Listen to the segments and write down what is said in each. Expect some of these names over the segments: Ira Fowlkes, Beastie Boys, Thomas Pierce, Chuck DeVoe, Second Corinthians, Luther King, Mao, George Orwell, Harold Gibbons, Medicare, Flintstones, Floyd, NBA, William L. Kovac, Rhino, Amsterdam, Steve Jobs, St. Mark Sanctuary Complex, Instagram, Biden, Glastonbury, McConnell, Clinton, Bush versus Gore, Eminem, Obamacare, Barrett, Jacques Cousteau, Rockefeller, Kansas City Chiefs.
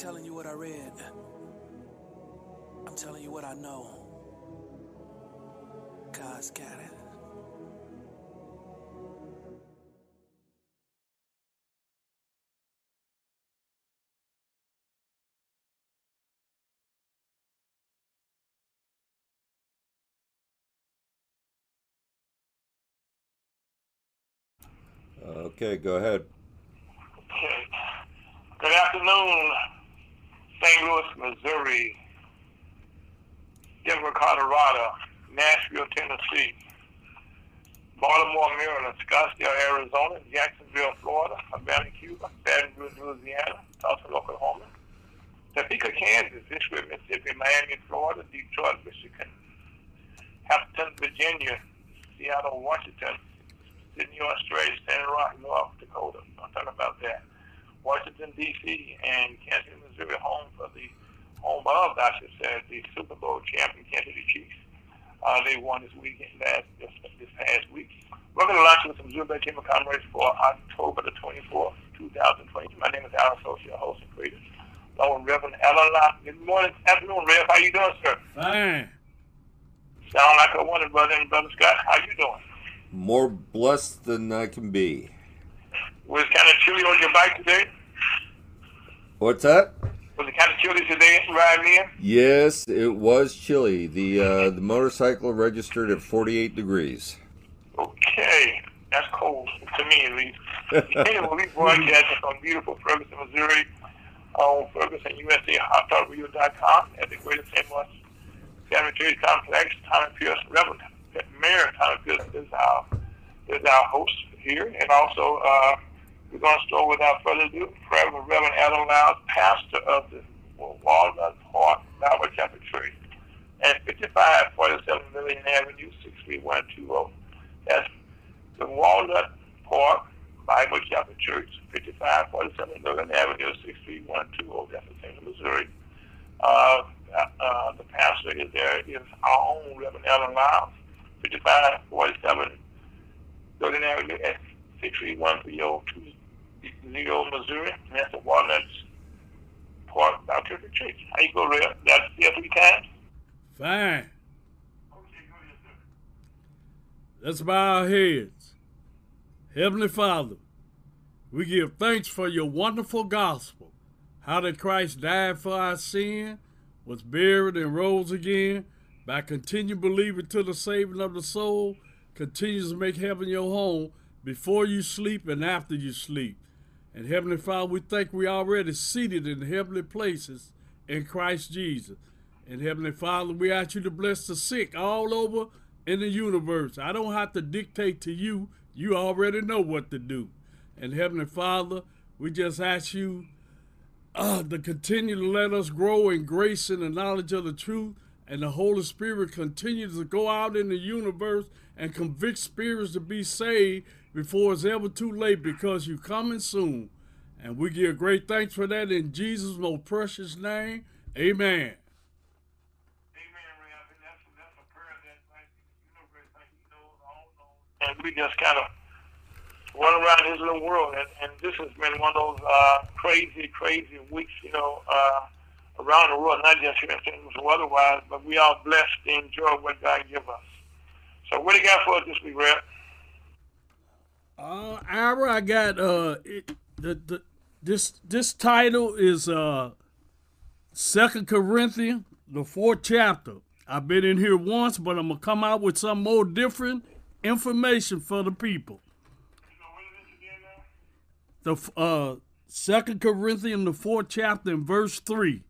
telling you what I read. I'm telling you what I know. God's got it. Okay, go ahead. Okay. Good afternoon, St. Louis, Missouri, Denver, Colorado, Nashville, Tennessee, Baltimore, Maryland, Scottsdale, Arizona, Jacksonville, Florida, Havana, Cuba, Baton Rouge, Louisiana, Tulsa, Oklahoma, Topeka, Kansas, Israel, Mississippi, Miami, Florida, Detroit, Michigan, Hampton, Virginia, Seattle, Washington, Sydney, Australia, Standing Rock, North Dakota. I'm talking about that. Washington, D.C., and Kansas, Missouri, home of, I should say, the Super Bowl champion, Kansas City Chiefs. They won this weekend, this past week. We're going to launch with some Missouri-based Chamber of Commerce for October the 24th, 2020. My name is Ira Fowlkes, your host and creator. Lord Reverend Allen Lyles. Good morning, afternoon, Rev. How you doing, sir? Fine. Sound like a wonder, brother. And Brother Scott, how you doing? More blessed than I can be. Was it kind of chilly on your bike today? What's that? Was it kind of chilly today riding in? Yes, it was chilly. The motorcycle registered at 48 degrees. Okay. That's cold, to me at least. Anyway, we broadcast from beautiful Ferguson, Missouri, on FergusonUSA.com at the Greater St. Mark Sanctuary Complex. Thomas Pierce, Reverend Mayor Thomas Pierce is our host here, and also we're going to start without further ado. Reverend Allen Lyles, pastor of the Walnut Park Bible Chapel Church at 5547 Million Avenue, 63120. That's the Walnut Park Bible Chapel Church, 5547 Million Avenue, 63120. That's the same in Missouri. The pastor is there. Is our own Reverend Allen Lyles, 5547 Million Avenue, 63120, Missouri. And that's the Walnut Park Bible Church. How you go, Ray? That's there 3 times? Fine. Okay, go ahead, sir. Let's bow our heads. Heavenly Father, we give thanks for your wonderful gospel, how that Christ died for our sin, was buried and rose again, by continued believing to the saving of the soul, continues to make heaven your home before you sleep and after you sleep. And Heavenly Father, we think we already seated in heavenly places in Christ Jesus. And Heavenly Father, we ask you to bless the sick all over in the universe. I don't have to dictate to you. You already know what to do. And Heavenly Father, we just ask you to continue to let us grow in grace and the knowledge of the truth, and the Holy Spirit continues to go out in the universe and convict spirits to be saved before it's ever too late, because you're coming soon. And we give great thanks for that in Jesus' most precious name. Amen. Amen, Reverend. That's a prayer that the universe, he knows, all knows. And we just kind of run around his little world. And this has been one of those crazy weeks, around the world, not just here in St. Louis or otherwise, but we are blessed to enjoy what God gives us. So what do you got for us this week, Rev? Ira, I got this title is Second Corinthians, the 4th chapter. I've been in here once, but I'm gonna come out with some more different information for the people. You know, what is it again now? The Second Corinthians, the 4th chapter, in verse 3.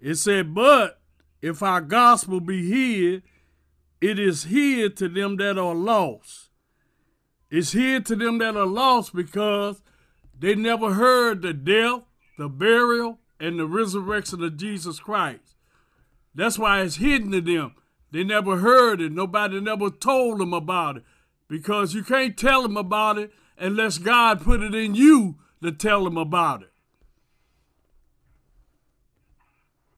It said, but if our gospel be hid, it is hid to them that are lost. It's hid to them that are lost because they never heard the death, the burial, and the resurrection of Jesus Christ. That's why it's hidden to them. They never heard it. Nobody never told them about it, because you can't tell them about it unless God put it in you to tell them about it.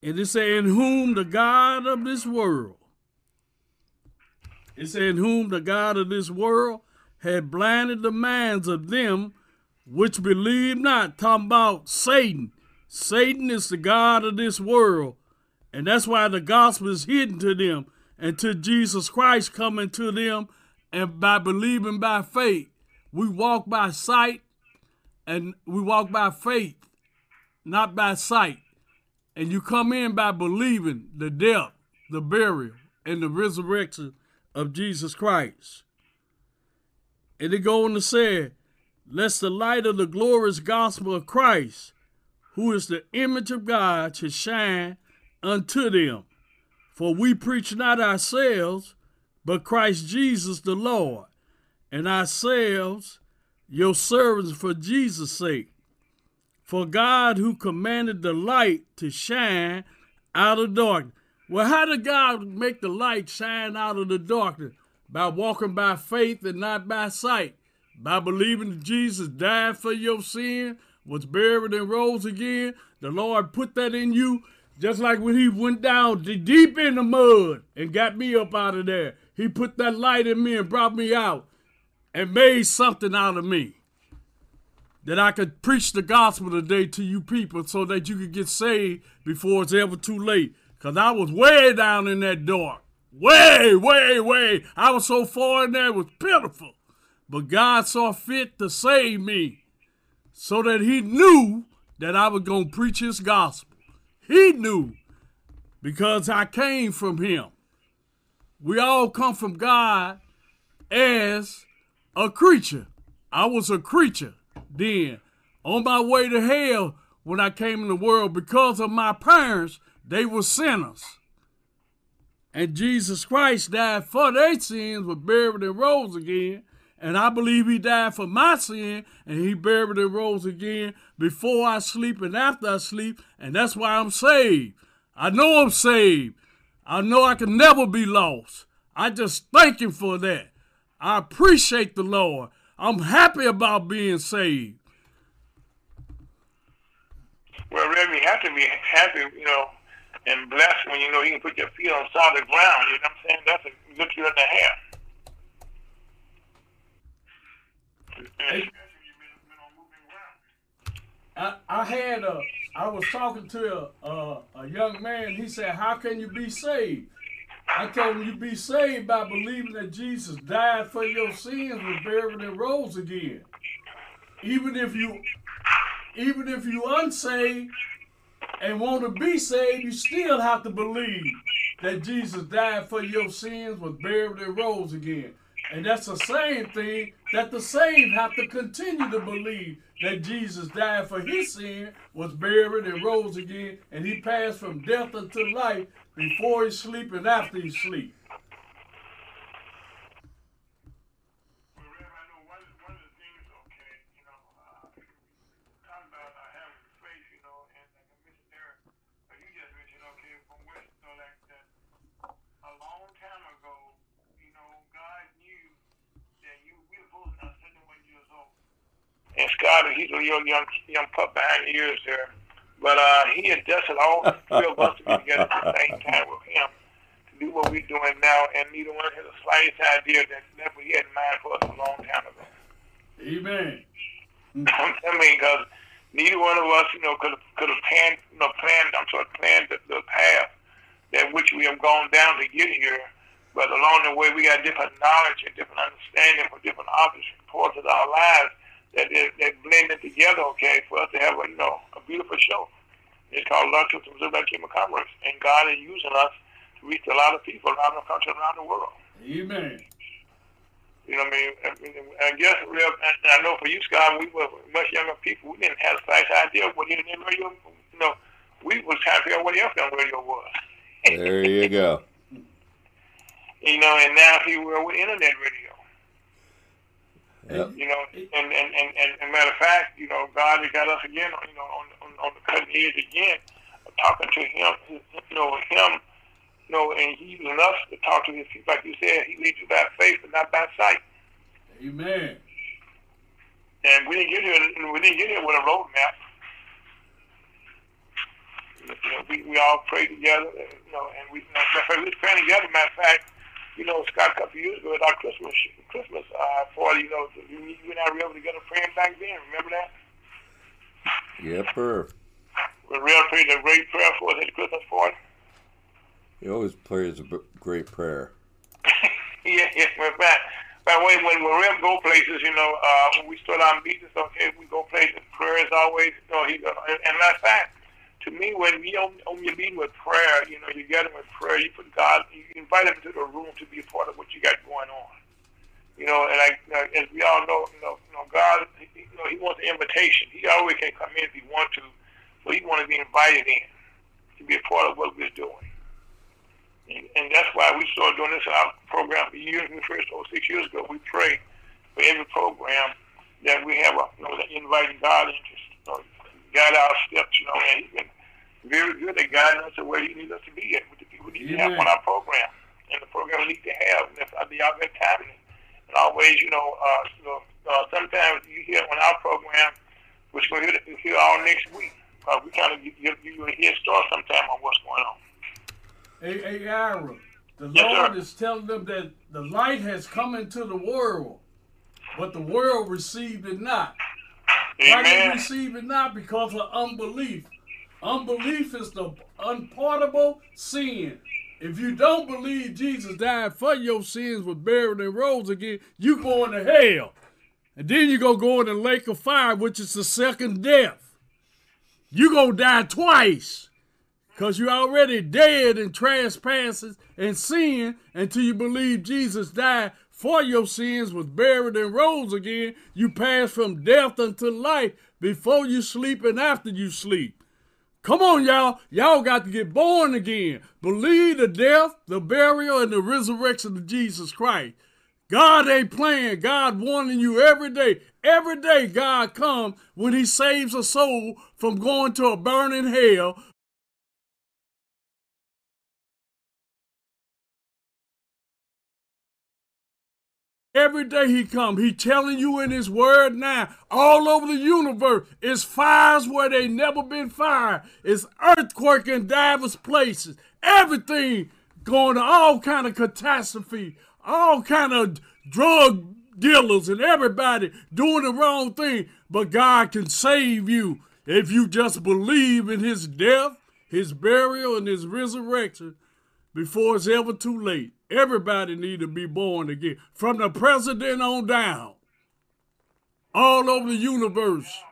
And it said, in whom the God of this world, it said, in whom the God of this world had blinded the minds of them which believed not. Talking about Satan. Satan is the god of this world, and that's why the gospel is hidden to them until Jesus Christ coming to them. And by believing by faith, we walk by sight and we walk by faith, not by sight. And you come in by believing the death, the burial, and the resurrection of Jesus Christ. And it goes on to say, lest the light of the glorious gospel of Christ, who is the image of God, should shine unto them. For we preach not ourselves, but Christ Jesus the Lord, and ourselves your servants for Jesus' sake. For God, who commanded the light to shine out of darkness. Well, how did God make the light shine out of the darkness? By walking by faith and not by sight. By believing that Jesus died for your sin, was buried and rose again. The Lord put that in you, just like when he went down deep in the mud and got me up out of there. He put that light in me and brought me out and made something out of me. That I could preach the gospel today to you people so that you could get saved before it's ever too late. Because I was way down in that dark. Way, way, way. I was so far in there, it was pitiful. But God saw fit to save me so that he knew that I was going to preach his gospel. He knew because I came from him. We all come from God as a creature. I was a creature then. On my way to hell when I came in the world, because of my parents, they were sinners. And Jesus Christ died for their sins, was buried and rose again. And I believe he died for my sin, and he buried and rose again before I sleep and after I sleep, and that's why I'm saved. I know I'm saved. I know I can never be lost. I just thank him for that. I appreciate the Lord. I'm happy about being saved. Well, Reverend, you have to be happy, you know, and blessed when you know you can put your feet on solid ground. You know what I'm saying? That's a good year and a half. I was talking to a young man. He said, how can you be saved? I told him, you be saved by believing that Jesus died for your sins, was buried and rose again. Even if you unsaved and want to be saved, you still have to believe that Jesus died for your sins, was buried and rose again. And that's the same thing that the saved have to continue to believe, that Jesus died for his sin, was buried and rose again, and he passed from death unto life before he sleep and after he sleep. Well, Rev, I know one of the things, okay, you know, talking about having faith, you know, and like a missionary, but you just mentioned, okay, from West, you know, like that a long time ago, you know, God knew that you were both now 71 years old. And Scott, he's a young pup behind the ears there. But he and Dustin, all three of us to be together at the same time with him to do what we're doing now. And neither one has the slightest idea that we had in mind for us a long time ago. Amen. I mean, because neither one of us, you know, could have planned, you know, planned the path that which we have gone down to get here. But along the way, we got different knowledge and different understanding for different opposite parts of our lives. That blended together, okay, for us to have a, you know, a beautiful show. It's called Lunch with Missouri by Kim of Commerce, and God is using us to reach a lot of people around the country, around the world. Amen. You know what I mean? I guess, I know for you, Scott, we were much younger people. We didn't have a slight idea of what internet radio, you know, we was trying to figure out what FM radio was. There you go. You know, and now here we are with internet radio. Yep. You know, and matter of fact, you know, God has got us again, you know, on the cutting edge again, talking to him, you know, and he using us to talk to his people. Like you said, he leads you by faith and not by sight. Amen. And we didn't get here with a roadmap. You know, we all prayed together, you know, and we was praying together. Matter of fact. You know, Scott, a couple of years ago at our Christmas party, you know, you and I were able to get a friend back then. Remember that? Yep, yeah, The real prayer is a great prayer for that Christmas for us. He always prays a great prayer. Yeah. In fact, when we go places, we start on meetings, we go places, prayer is always, and that's fact. To me, when we open your meeting with prayer, you get him with prayer, you put God, you invite him to the room to be a part of what you got going on. As we all know, God, he wants an invitation. He always can come in if he wants to, but he wants to be invited in to be a part of what we're doing. And that's why we started doing this in our program for years. We first, 6 years ago, we prayed for every program that we have, inviting God in to guide our steps, and he's been very good at guiding us to where he needs us to be at, with the people we need to have on our program, and the program we need to have, and that's our best time. And always, sometimes you hear on our program, which we'll hear all next week. We kind of give you a head start sometime on what's going on. Hey, Ira, the Lord is telling them that the light has come into the world, but the world received it not. Amen. Why did it receive it not? Because of unbelief. Unbelief is the unpardonable sin. If you don't believe Jesus died for your sins, was buried and rose again, you going to hell. And then you're going to go in the lake of fire, which is the second death. You're going to die twice because you're already dead in trespasses and sin until you believe Jesus died for your sins, was buried and rose again. You pass from death unto life before you sleep and after you sleep. Come on, y'all. Y'all got to get born again. Believe the death, the burial, and the resurrection of Jesus Christ. God ain't playing. God warning you every day. Every day God comes when he saves a soul from going to a burning hell. Every day he comes. He telling you in his word now, all over the universe, it's fires where they never been fired. It's earthquake in diverse places. Everything going to all kind of catastrophe, all kind of drug dealers and everybody doing the wrong thing. But God can save you if you just believe in his death, his burial, and his resurrection before it's ever too late. Everybody need to be born again, from the president on down, all over the universe. All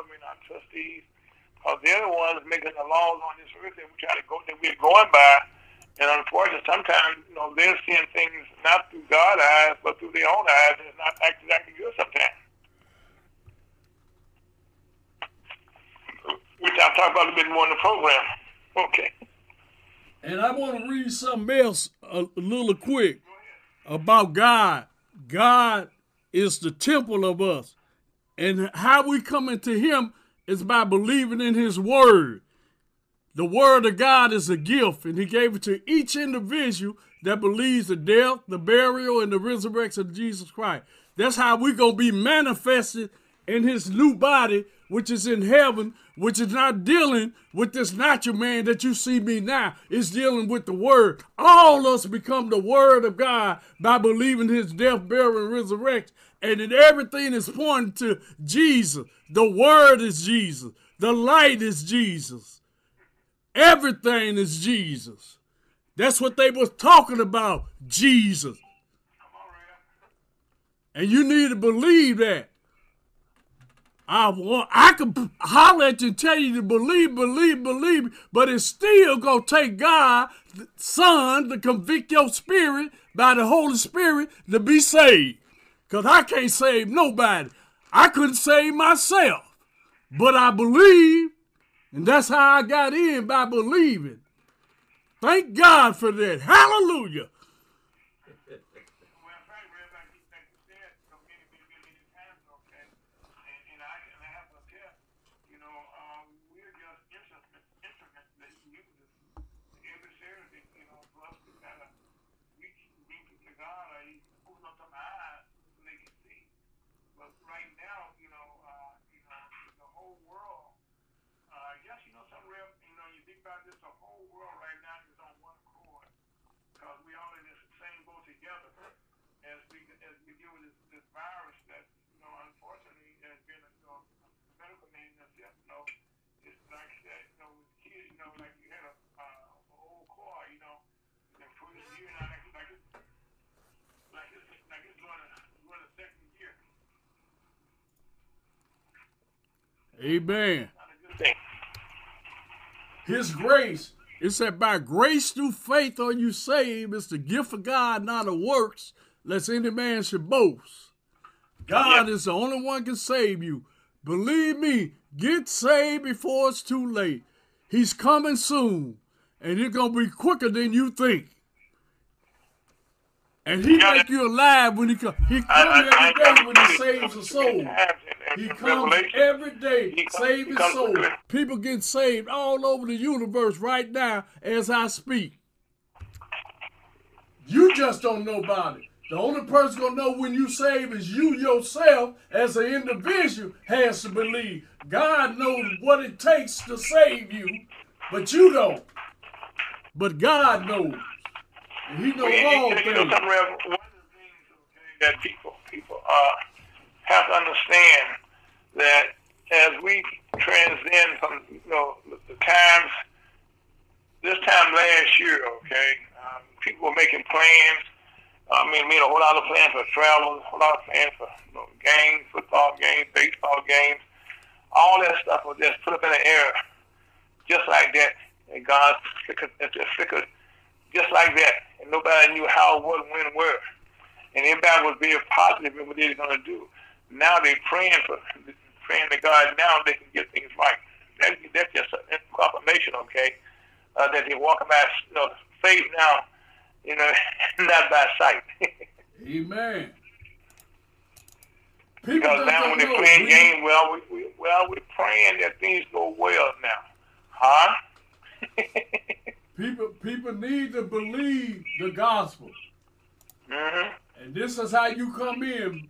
of them are trustees, because they're the ones making the laws on this earth that we try to go that we're going by, and unfortunately, sometimes they're seeing things not through God's eyes, but through their own eyes, and it's not exactly good sometimes. Which I'll talk about a bit more in the program. Okay. And I want to read something else a little quick about God. God is the temple of us. And how we come into him is by believing in his word. The word of God is a gift, and he gave it to each individual that believes the death, the burial, and the resurrection of Jesus Christ. That's how we're going to be manifested in his new body, which is in heaven, which is not dealing with this natural man that you see me now. It's dealing with the word. All of us become the word of God by believing his death, burial, and resurrection. And then everything is pointing to Jesus. The word is Jesus. The light is Jesus. Everything is Jesus. That's what they was talking about, Jesus. And you need to believe that. I can holler at you and tell you to believe, but it's still going to take God, the Son, to convict your spirit by the Holy Spirit to be saved. Because I can't save nobody. I couldn't save myself. But I believe, and that's how I got in, by believing. Thank God for that. Hallelujah. This whole world right now is on one accord, because we all Amen. His grace. It said, by grace through faith are you saved. It's the gift of God, not of works, lest any man should boast. God is the only one can save you. Believe me, get saved before it's too late. He's coming soon, and it's going to be quicker than you think. And he make you alive when he comes. He comes every day when he saves a soul. He comes every day, save his soul. People getting saved all over the universe right now as I speak. You just don't know about it. The only person going to know when you save is you yourself as an individual has to believe. God knows what it takes to save you, but you don't. But God knows. And he knows all things. You know something, Reverend? One of the things that people have to understand that as we transcend from the times, this time last year, okay, people were making plans. I mean, a whole lot of plans for travel, a whole lot of plans for games, football games, baseball games. All that stuff was just put up in the air, just like that. And God flickered, just like that. And nobody knew how, what, when, where. And everybody was being positive in what they were going to do. Now they're praying to God now they can get things right. That's just a confirmation, okay, that they walk by faith now. Not by sight. Amen. People because now when they're playing games, we're praying that things go well now. Huh? people need to believe the gospel. Mm-hmm. And this is how you come in,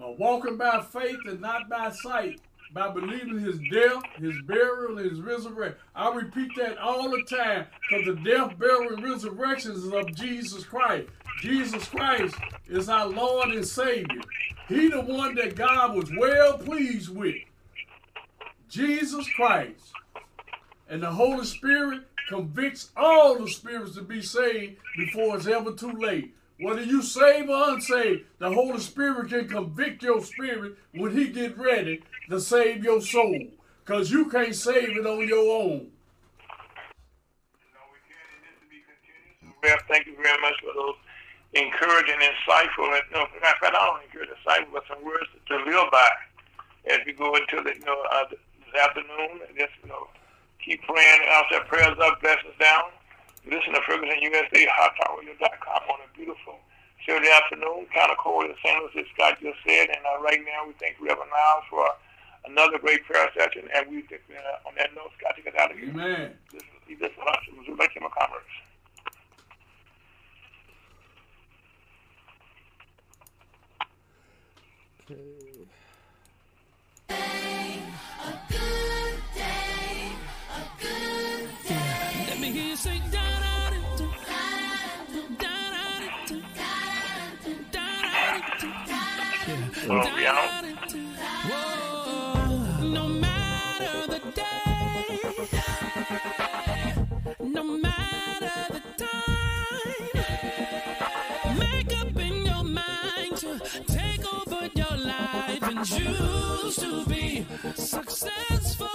by walking by faith and not by sight, by believing his death, his burial, and his resurrection. I repeat that all the time because the death, burial, and resurrection is of Jesus Christ. Jesus Christ is our Lord and Savior. He the one that God was well pleased with. Jesus Christ. And the Holy Spirit convicts all the spirits to be saved before it's ever too late. Whether you saved or unsaved, the Holy Spirit can convict your spirit when he get ready to save your soul. Because you can't save it on your own. Ref, thank you very much for those encouraging, insightful, and I don't encourage insightful, but some words to live by. As we go into this afternoon, just keep praying, answer prayers up, blessings down. Listen to Ferguson USA, HotTalkRadio.com on a beautiful Saturday afternoon, kind of cold in St. Louis, as Scott just said. And right now, we thank Reverend Lyles for another great prayer session. And we think on that note, Scott, take us out of here. Amen. This is us from Missouri Chamber of Commerce. A good day. Let me hear you sing. No matter the day, no matter the time, make up in your mind to take over your life and choose to be successful.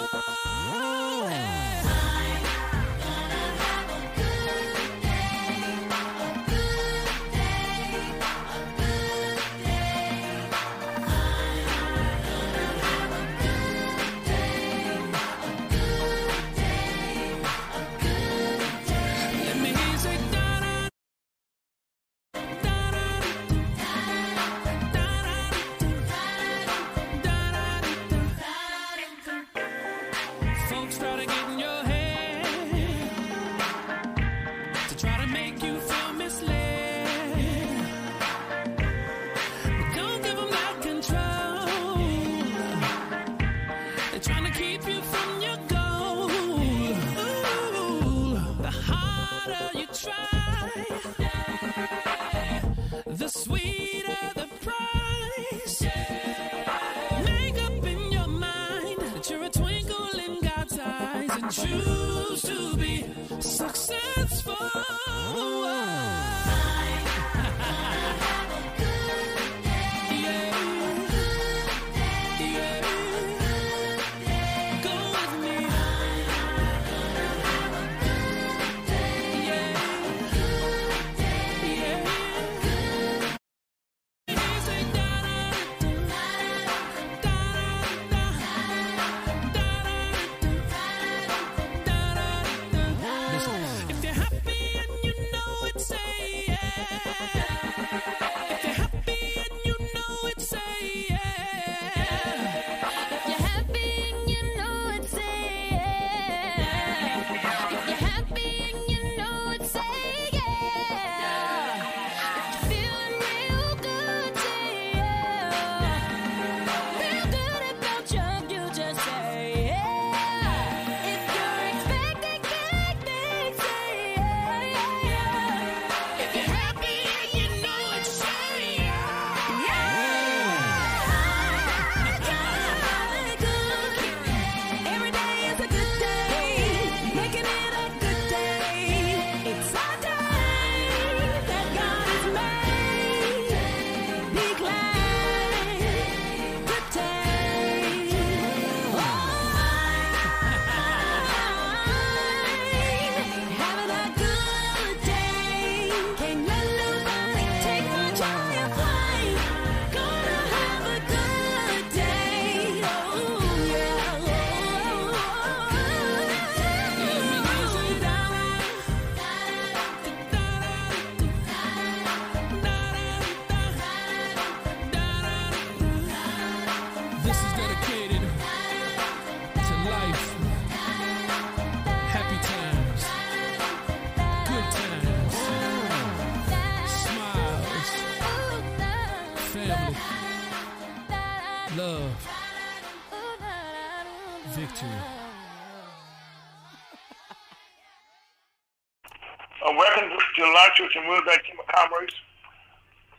And we'll back to my comrades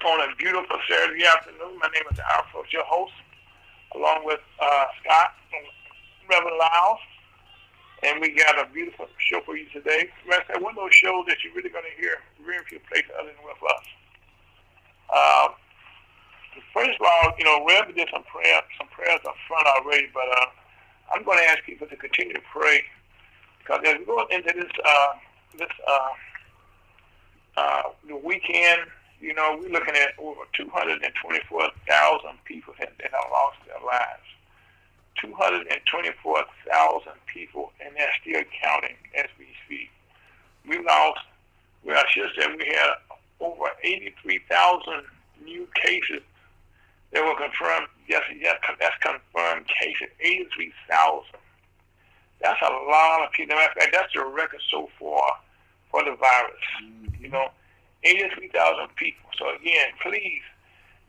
on a beautiful Saturday afternoon. My name is Ira Fowlkes, your host, along with Scott and Reverend Lyles. And we got a beautiful show for you today. That's one of those shows that you're really going to hear very few places other than with us. First of all, you know, Rev did some prayers up front already, but I'm going to ask people to continue to pray, because as we go into this the weekend, you know, we're looking at over 224,000 people that have lost their lives. 224,000 people, and they're still counting as we speak. We lost, well, I should say we had over 83,000 new cases that were confirmed. Yes, that's confirmed cases, 83,000. That's a lot of people. Matter of fact, that's the record so far for the virus. You know, 83,000 people. So again, please,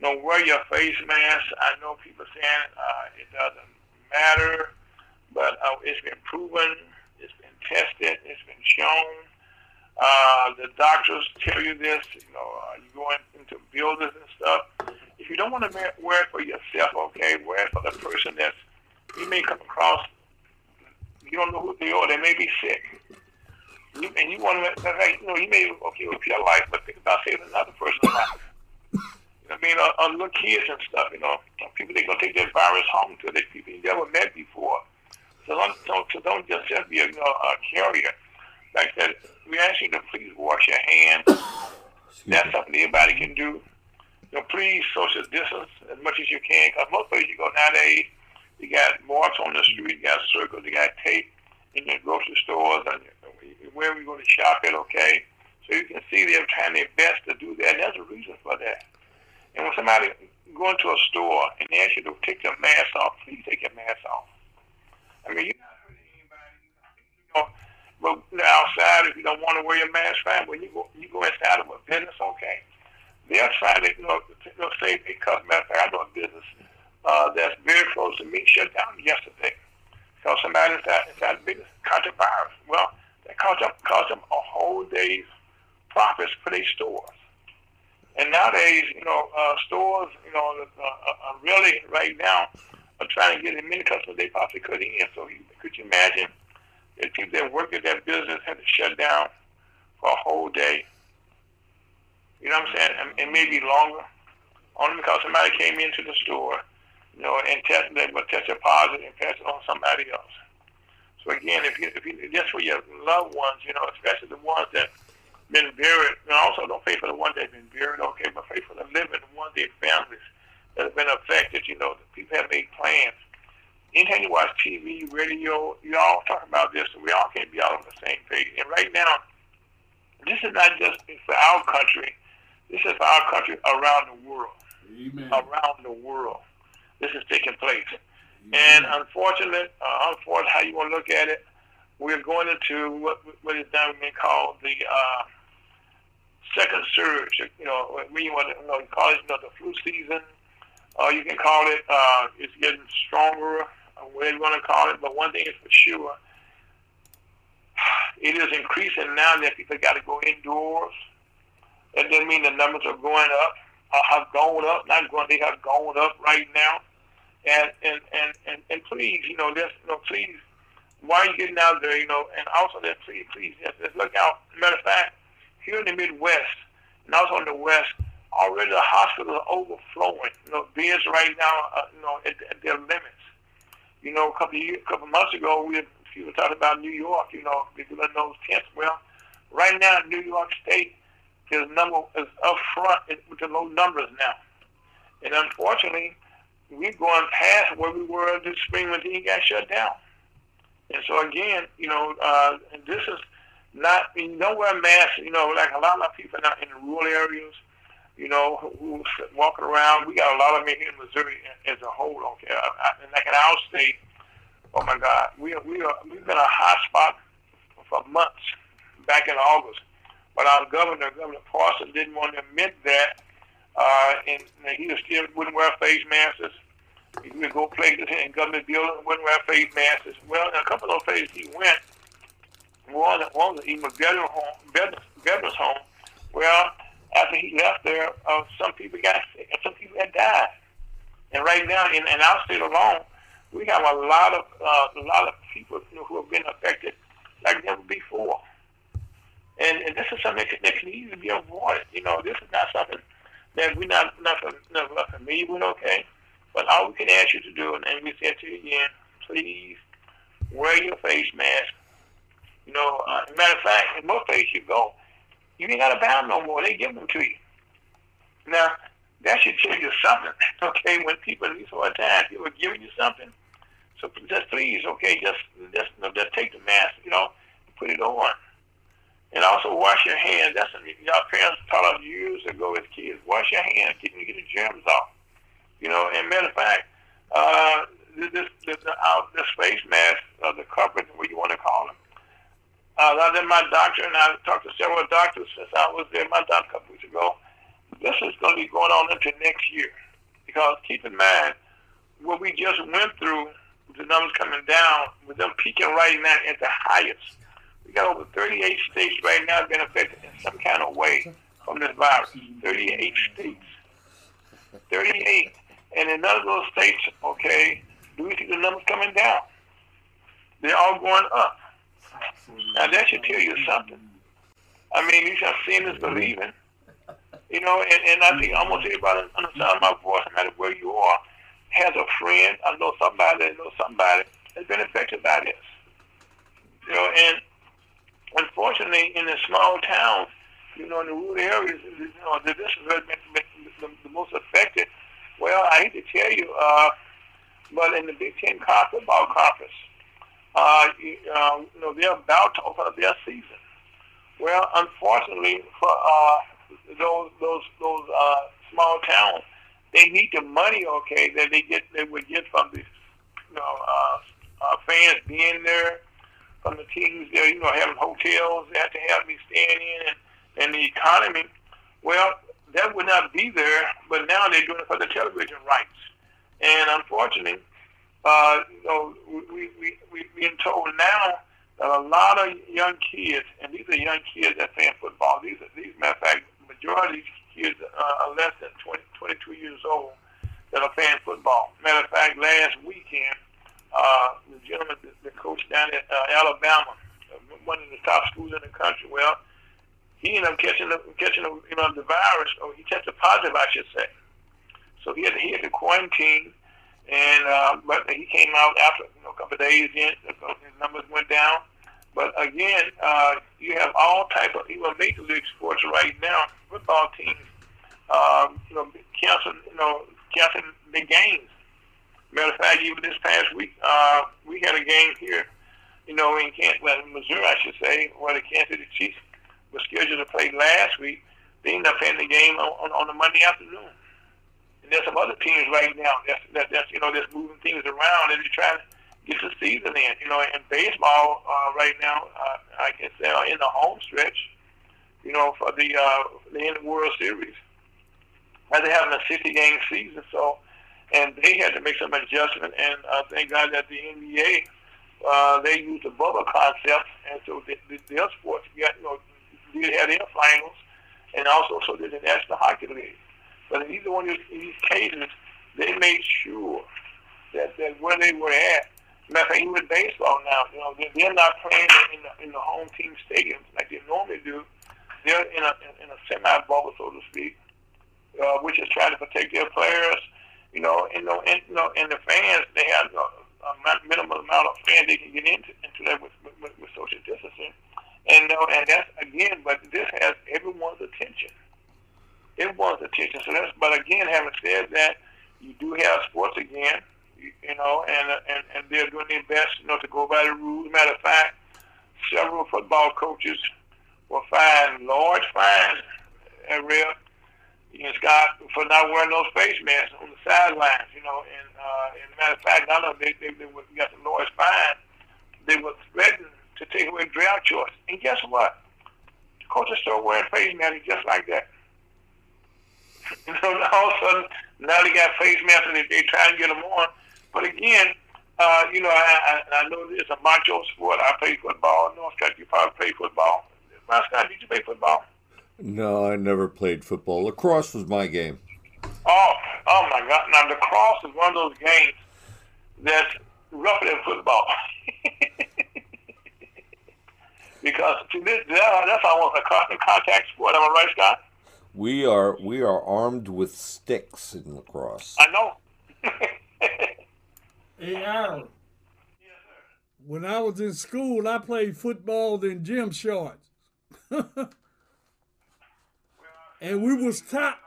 you know, wear your face mask. I know people saying it doesn't matter, but it's been proven, it's been tested, it's been shown. The doctors tell you this, you know, you go into buildings and stuff. If you don't want to wear it for yourself, okay, wear it for the person that you may come across. You don't know who they are. They may be sick. And you want to, you know, you may be okay with your life, but think about saving another person's life. You know what I mean? Or little kids and stuff, you know. People, they're going to take their virus home to their people you never met before. So don't just be a carrier. Like that, we ask you to please wash your hands. That's something anybody can do. You know, please social distance as much as you can, because most places you go nowadays, you got marks on the street, you got circles, you got tape in your grocery stores, and where we're going to shop it, okay? So you can see they're trying their best to do that. And there's a reason for that. And when somebody goes into a store and they ask you to take your mask off, please take your mask off. I mean, you're not hurting anybody, you know. But outside, if you don't want to wear your mask, fine. When you go inside of a business, okay? They're trying to, you know, save their customers. I know a business that's very close to me shut down yesterday. So somebody inside the business caught a virus. Well, that cost them a whole day's profits for their stores. And nowadays, you know, stores, you know, are really right now are trying to get as many customers they possibly could in. So could you imagine that people that work at that business had to shut down for a whole day? You know what I'm saying? And maybe longer, only because somebody came into the store, you know, and tested positive and passed it on to somebody else. So again, if you just for your loved ones, you know, especially the ones that been buried, and also don't pay for the ones that have been buried, okay, but pay for the living, the ones, their families that have been affected, you know, the people have made plans. Anytime you watch TV, radio, you all talk about this, and we all can't be out on the same page. And right now, this is not just for our country. This is for our country around the world. Amen. Around the world. This is taking place. Amen. And unfortunately, how you want to look at it, we're going into what is now being called the second surge. You know, when you want to call it the flu season, or you can call it it's getting stronger, whatever you want to call it. But one thing is for sure, it is increasing now that people got to go indoors. That doesn't mean the numbers are going up. Have gone up, not going. They have gone up right now. And please, please, while you're getting out there, and also that please, look out. Matter of fact, here in the Midwest and also in the West, already the hospitals are overflowing. Beds right now, at their limits. A couple of months ago, we were talking about New York. People in those tents. Well, right now, New York State. His number is up front with the low numbers now. And unfortunately, we're going past where we were this spring when he got shut down. And so again, this is not, don't wear a mask, like a lot of people now in the rural areas, who walking around. We got a lot of men here in Missouri as a whole, okay? Like in our state, oh my God, we've been a hot spot for months back in August. But our governor, Governor Parson, didn't want to admit that, and he still wouldn't wear face masks. He would go places in government buildings, wouldn't wear face masks. Well, in a couple of places he went, one was even a veterans home. Well, after he left there, some people got sick, some people had died. And right now, in our state alone, we have a lot of people who have been affected like never before. And this is something that can easily be avoided. This is not something that we're not familiar with, okay? But all we can ask you to do, and we said to you again, please wear your face mask. Matter of fact, in most places you go, you ain't got a bound no more. They give them to you. Now, that should tell you something, okay? When people, at least for a time, people are giving you something. So just please, okay, just take the mask, put it on. And also wash your hands. That's something our parents taught us years ago as kids. Wash your hands, get the germs off. And matter of fact, this face mask, the covers, what you want to call them. My doctor, and I've talked to several doctors since I was there, my doctor a couple weeks ago, this is going to be going on into next year. Because keep in mind, what we just went through, the numbers coming down, with them peaking right now at the highest. We got over 38 states right now been affected in some kind of way from this virus. 38 states. 38. And in none of those states, okay, do we see the numbers coming down? They're all going up. Now, that should tell you something. I mean, you shall see and believing. And I think almost everybody on the sound of my voice, no matter where you are, has a friend. I know somebody that knows somebody that's been affected by this. And unfortunately, in the small towns, in the rural areas, this has been the most affected. Well, I hate to tell you, but in the Big Ten football conference, they're about to open up their season. Well, unfortunately, for those small towns, they need the money, okay, that they would get from the fans being there. From the teams there, having hotels, they have to have me staying in, and the economy. Well, that would not be there, but now they're doing it for the television rights. And unfortunately, we're being told now that a lot of young kids, and these are young kids that play football. These matter of fact, majority of these kids are less than 20, 22 years old that are playing football. Matter of fact, last weekend. The gentleman, the coach down at Alabama, one of the top schools in the country. Well, he ended up catching the virus, or he tested positive, I should say. So he had to quarantine, and but he came out after a couple of days. In his numbers went down, but again, you have all type of even major league sports right now. Football teams, canceling the games. Matter of fact, even this past week, we had a game here, in Missouri, I should say, where the Kansas City Chiefs was scheduled to play last week. They ended up playing the game on the Monday afternoon. And there's some other teams right now that's moving things around as they try to get the season in. You know, in baseball right now, I can say in the home stretch, you know, for the World Series, they're having a 60-game season. So, and they had to make some adjustment. And thank God that the NBA they used the bubble concept, and so their sports did have their finals, and also so did the National Hockey League. But in either one of these cases, they made sure that where they were at. Matter of fact, even baseball now, you know, they're not playing in the home team stadiums like they normally do. They're in a semi-bubble, so to speak, which is trying to protect their players, you know, and the fans. They have a minimal amount of fans they can get into that with social distancing, and that's again. But this has everyone's attention. So that's. But again, having said that, you do have sports again, you know, and they're doing their best, you know, to go by the rules. Matter of fact, several football coaches were fined large fines in Scott for not wearing those face masks on the sidelines, you know. And matter of fact, none of them they got the large fine. They were threatened to take away draft choice. And guess what? The coaches still wearing face masks just like that. You know, all of a sudden, now they got face masks and they try and get them on. But again, you know, I know it's a macho sport. I play football. North Scott, you probably play football. Ron Scott, did you play football? No, I never played football. Lacrosse was my game. Oh my God. Now, lacrosse is one of those games that's rougher than football. Because that's almost a constant contact sport. Am I right, Scott? We are armed with sticks in lacrosse. I know. Hey, Aaron. Yes, sir. When I was in school, I played football in gym shorts. And we was top.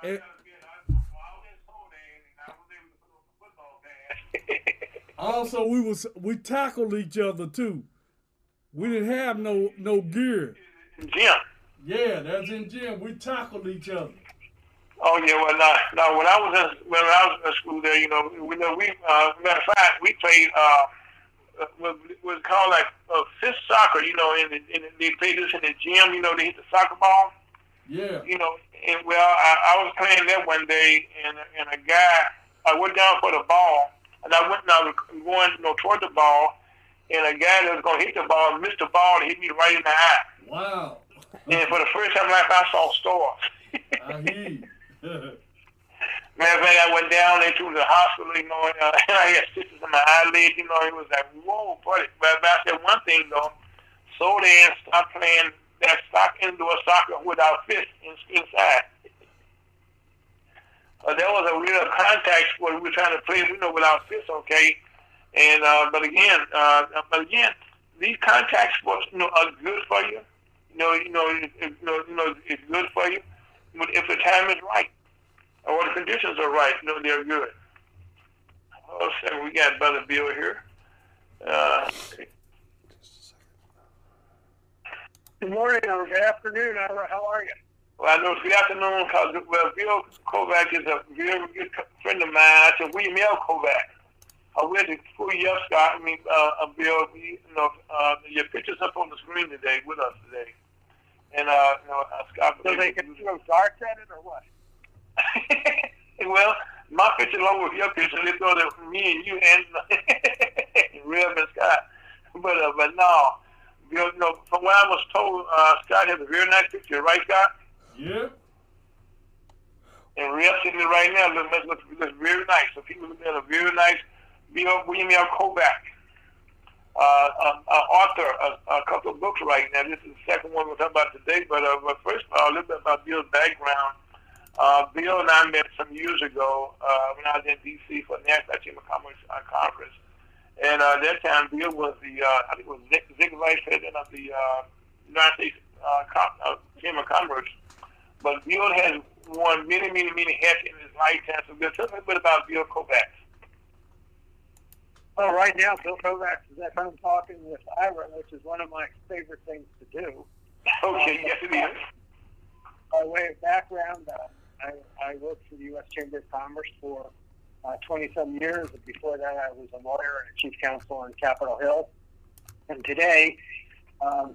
Also, we tackled each other too. We didn't have no gear. Gym. Yeah, that's in gym. We tackled each other. Oh yeah, well now when I was in school there, you know, matter of fact, we played what's called like fist soccer, you know, and they played this in the gym, you know, they hit the soccer ball. Yeah. You know, and well, I was playing that one day, and a guy, I went down for the ball, and I was going you know, toward the ball, and a guy that was gonna hit the ball missed the ball and hit me right in the eye. Wow. And for the first time in life, I saw stars. Matter of fact, I went down there to the hospital, you know, and I had stitches in my eyelid, you know. It was like, whoa, buddy. But I said one thing, though. So then, stop playing that indoor soccer without fists inside. That was a real contact sport we were trying to play, you know, without fists, okay? And but again, these contact sports, you know, are good for you. It's good for you. But if the time is right, or the conditions are right, you know, they're good. Also, we got Brother Bill here. Good morning or good afternoon, Ira. How are you? Well, I know it's good afternoon because Bill Kovac is a very good friend of mine. I said William L. Kovac. I went to school yesterday. I mean, Bill, your picture's up on the screen today with us today. And, Scott, so they can throw darts at it or what? Well, my picture along with your picture, they throw that me and you and Rev and Scott. But no, Bill, you know, from what I was told, Scott has a very nice picture, right, Scott? Yeah. And Rev sitting there right now looks very nice. So people look at a very nice. William L. Kovac, author of a couple of books right now. This is the second one we're talking about today. But first of all, a little bit about Bill's background. Bill and I met some years ago when I was in D.C. for the National Chamber of Commerce Conference. And at that time, Bill was the, I think it was Zig Vice President of the United States Chamber of Commerce. But Bill has won many, many, many hats in his lifetime. So Bill, tell us a little bit about Bill Kovac. Well, right now, Bill Kovac is at home talking with Ira, which is one of my favorite things to do. Okay, yes it is. By way of background, I worked for the U.S. Chamber of Commerce for 20-some years. And before that, I was a lawyer and a chief counsel on Capitol Hill. And today, I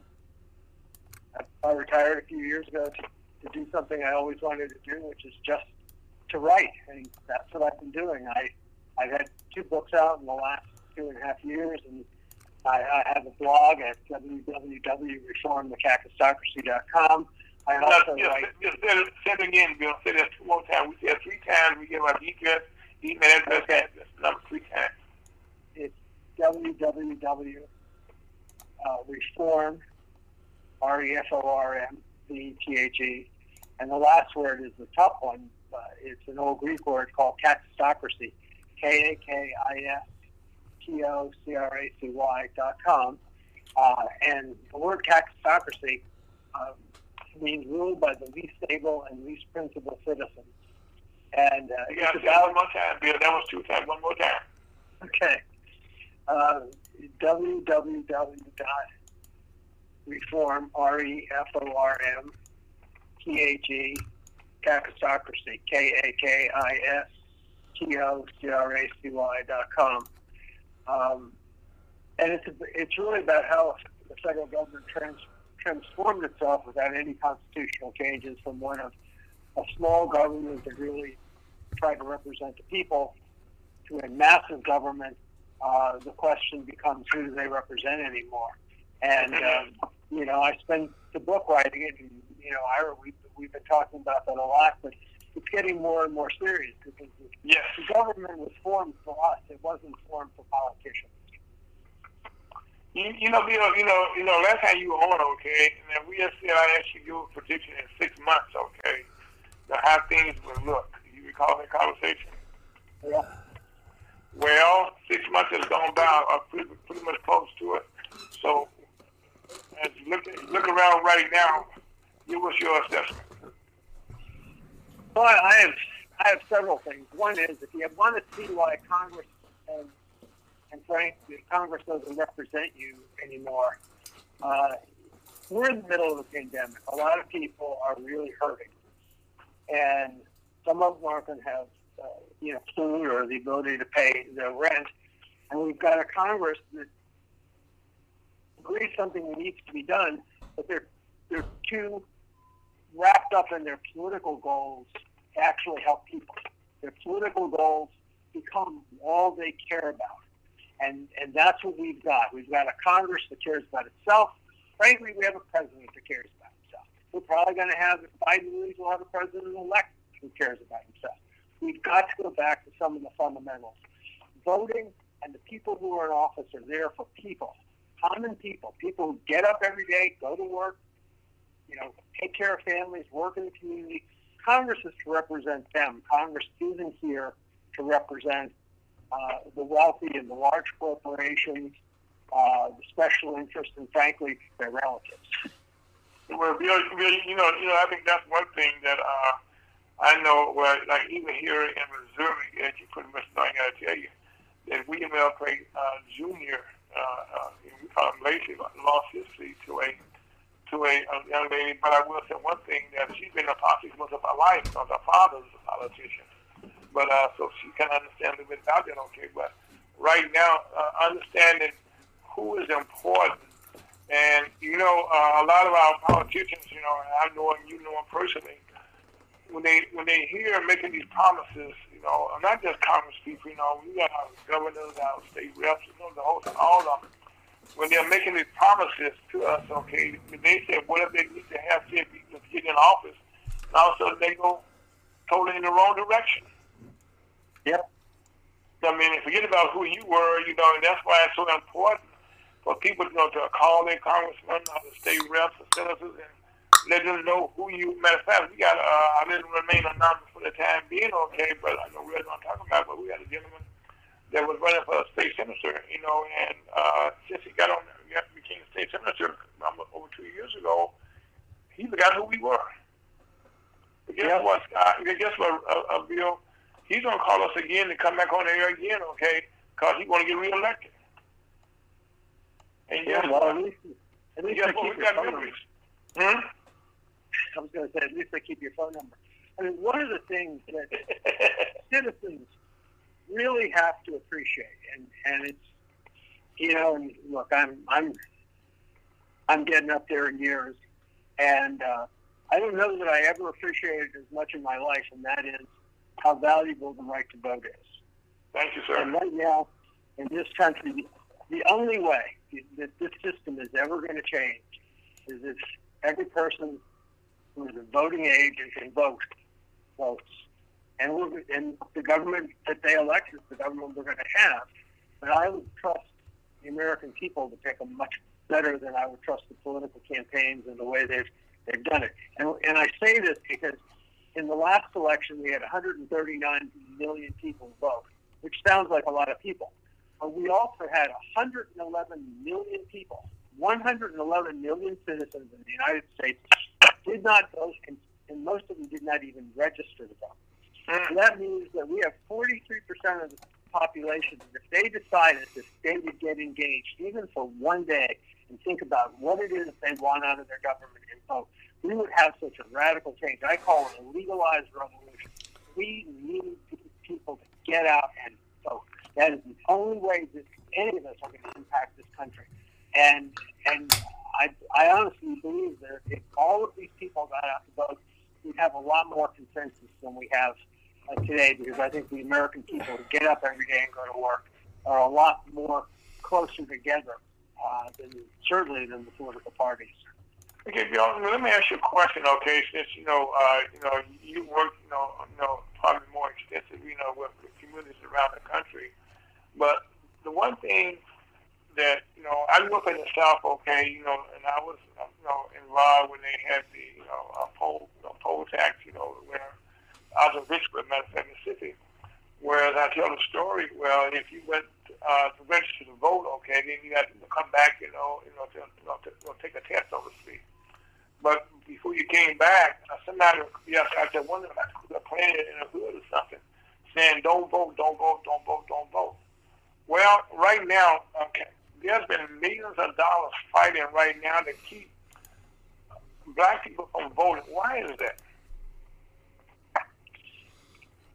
retired a few years ago to do something I always wanted to do, which is just to write. And that's what I've been doing. I've had 2 books out in the last 2.5 years, and I have a blog at www.reformthecacistocracy.com. I also write... Say it again, Bill. Say that 1 time. We say it 3 times. We give our email address, number 3 times. It's www.reform, R-E-F-O-R-M-V-T-H-E. And the last word is the tough one. It's an old Greek word called cacistocracy, K-A-K-I-S-T-O-C-R-A-C-Y.com. And the word cacistocracy means ruled by the least able and least principled citizens. And yeah, one more time, Bill. That was 2 times. One more time. Okay. www.reform, R-E-F-O-R-M, T-H-E, Cacistocracy, K-A-K-I-S-T-O-C-R-A-C-Y.com. And it's really about how the federal government transformed itself without any constitutional changes from one of a small government that really tried to represent the people to a massive government. The question becomes, who do they represent anymore? And, you know, I spent the book writing it, and, you know, Ira, we've been talking about that a lot, but it's getting more and more serious because the government was formed for us. It wasn't formed for politicians. You know, last time you were on, okay, and then we just said I asked you to give a prediction in 6 months, okay, now how things will look. You recall that conversation? Yeah. Well, 6 months has gone by, are pretty much close to it. So, as you look around right now, what's your assessment? Well, I have several things. One is, if you want to see why Congress and frankly, Congress doesn't represent you anymore, we're in the middle of a pandemic. A lot of people are really hurting, and some of them aren't going to have food or the ability to pay their rent, and we've got a Congress that agrees something needs to be done, but they're too wrapped up in their political goals to actually help people. Their political goals become all they care about. And that's what we've got. We've got a Congress that cares about itself. Frankly, we have a president that cares about himself. We're probably going to have, if Biden leaves, we'll have a president-elect who cares about himself. We've got to go back to some of the fundamentals. Voting and the people who are in office are there for people, common people, people who get up every day, go to work, you know, take care of families, work in the community. Congress is to represent them. Congress isn't here to represent the wealthy and the large corporations, the special interests, and frankly, their relatives. Well, you know, I think that's one thing that I know. Well, like even here in Missouri, as you pretty much know, I got to tell you that William L. Kovac Jr. We call him Lacey, lost his seat to a young lady. But I will say one thing, that she's been a politician most of her life because her father's a politician. But so she can understand a little bit about that, okay. But right now, understanding who is important, and you know, a lot of our politicians, you know, I know them, you know them personally. When they hear making these promises, you know, not just Congress people, you know, we got our governors, our state reps, you know, the whole thing, all of them. When they're making these promises to us, okay, they say whatever they used to have to get in office, and all of a sudden they go totally in the wrong direction. Yep. I mean, forget about who you were, you know, and that's why it's so important for people, you know, to call their congressmen or the state reps or senators and let them know who you. Matter of fact, we got. I didn't remain anonymous for the time being, okay, but I know we're not talking about. But we had a gentleman that was running for a state senator, you know, and since he got on, became a state senator over 2 years ago, he forgot who we were. But guess what, Scott? Guess what, Bill? He's going to call us again to come back on the air again, okay, because he's going to get reelected. And guess what? At least we got memories. Hmm? I was going to say, at least they keep your phone number. I mean, one of the things that citizens really have to appreciate, and it's, you know, and look, I'm getting up there in years, and I don't know that I ever appreciated as much in my life, and that is how valuable the right to vote is. Thank you, sir. And right now, in this country, the only way that this system is ever going to change is if every person who is of voting age and can vote votes. And the government that they elect is the government we're going to have. But I would trust the American people to pick them much better than I would trust the political campaigns and the way they've done it. And I say this because in the last election, we had 139 million people vote, which sounds like a lot of people. But we also had 111 million people, 111 million citizens in the United States did not vote, and most of them did not even register to vote. So that means that we have 43% of the population that if they decided that they would get engaged even for one day and think about what it is they want out of their government and vote, we would have such a radical change. I call it a legalized revolution. We need people to get out and vote. That is the only way that any of us are going to impact this country. And I honestly believe that if all of these people got out to vote, we'd have a lot more consensus than we have today, because I think the American people who get up every day and go to work are a lot more closer together than the political parties. Okay, Bill, let me ask you a question. Okay, since you work, probably more extensively, with the communities around the country, but the one thing that I grew up in the South, and I was involved when they had the poll tax, where I was in Richmond, Mississippi, where I tell the story. Well, if you went to register to vote, then you had to come back, to take a test on the street. But before you came back, somebody out there wondering if I planted in a hood or something, saying don't vote, don't vote, don't vote, don't vote. Well, right now, there's been millions of dollars fighting right now to keep black people from voting. Why is that?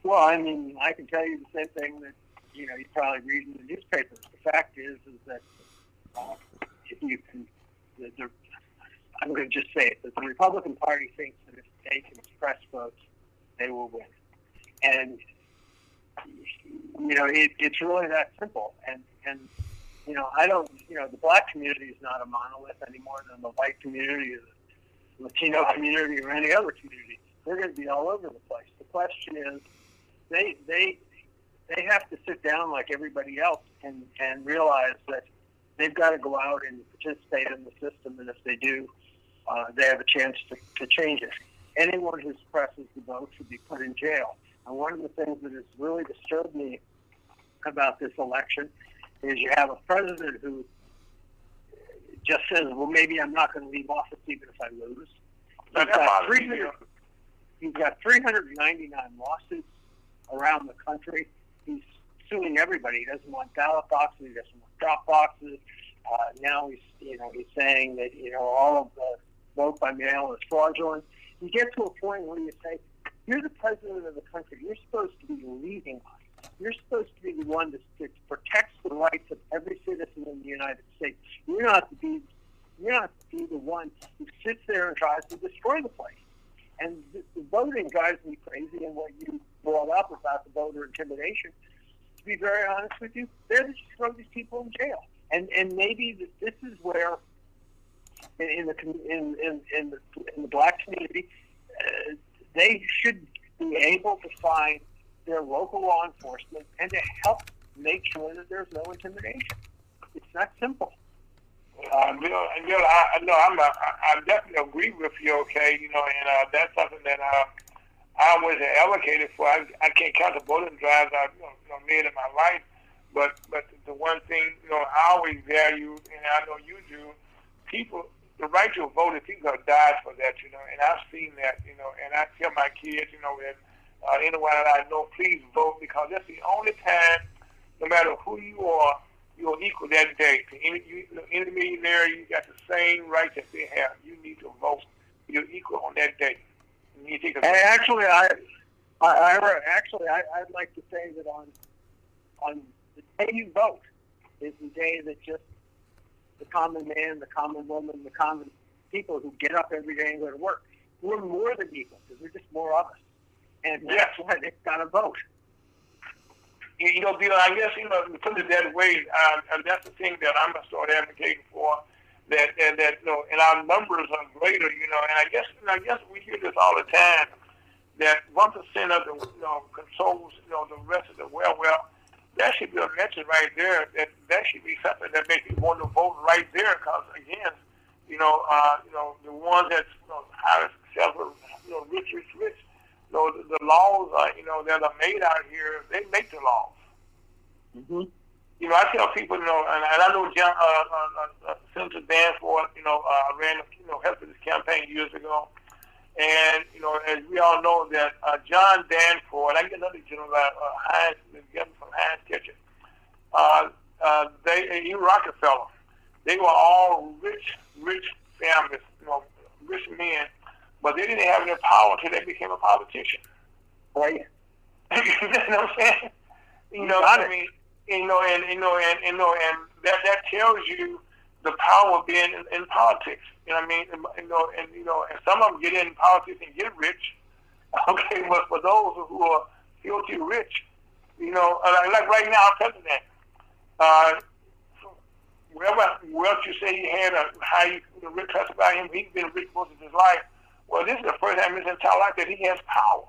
Well, I mean, I can tell you the same thing that, you probably read in the newspapers. The fact is that if you can, I'm going to just say it, that the Republican Party thinks that if they can suppress votes, they will win. And, it's really that simple. And I don't, the black community is not a monolith any more than the white community or the Latino community or any other community. They're going to be all over the place. The question is, they have to sit down like everybody else and realize that they've got to go out and participate in the system, and if they do, they have a chance to change it. Anyone who suppresses the vote should be put in jail. And one of the things that has really disturbed me about this election is you have a president who just says, well, maybe I'm not going to leave office even if I lose. He's got 399 lawsuits around the country. He's suing everybody. He doesn't want ballot boxes. He doesn't want drop boxes. Now he's saying that all of the vote by mail is fraudulent. You get to a point where you say, you're the president of the country. You're supposed to be leading us. You're supposed to be the one that protects the rights of every citizen in the United States. You're not to be the one who sits there and tries to destroy the place. And the voting drives me crazy. And what you brought up about the voter intimidation, to be very honest with you, they're just throwing these people in jail. And maybe this is where in the black community. They should be able to find their local law enforcement and to help make sure that there's no intimidation. It's not simple. I definitely agree with you, and that's something that I was advocated for. I can't count the voting drives I've made in my life, but the one thing I always value, and I know you do, people. The right to vote, if people have died for that, and I've seen that, and I tell my kids, that anyone that I know, please vote, because that's the only time, no matter who you are, you're equal that day. To any millionaire, you got the same rights that they have. You need to vote. your equal on that day. You think of and actually, I'd like to say that on the day you vote is the day that just the common man, the common woman, the common people who get up every day and go to work, we're more than equal because we're just more of us, and that's why they've got to vote. You know, Bill, I guess, you know, to put it that way, and that's the thing that I'm going to start advocating for, that you know, and our numbers are greater, you know, and I guess we hear this all the time, that 1% of the, you know, controls, you know, the rest of the well, that should be a mention right there, that should be something that makes you want to vote right there, because, again, you know, the one that's, you know, highest seller, you know, rich, you know, the laws, you know, that are made out here, they make the laws. Mm-hmm. You know, I tell people, you know, and I know John, Senator Danforth, you know, ran, you know, helped with his campaign years ago. And, you know, as we all know that John Danforth, I get another general, Heinz, from Heinz Kitchen, he Rockefeller. They were all rich families, you know, rich men. But they didn't have any power until they became a politician. Right. You know what I'm saying? You know what I mean? And that tells you the power of being in politics. You know what I mean? And some of them get in politics and get rich. Okay, but for those who are filthy rich, you know, like right now, president, whatever wealth you say he had, or how you rich about him, he's been rich most of his life. Well, this is the first time in his entire life that he has power.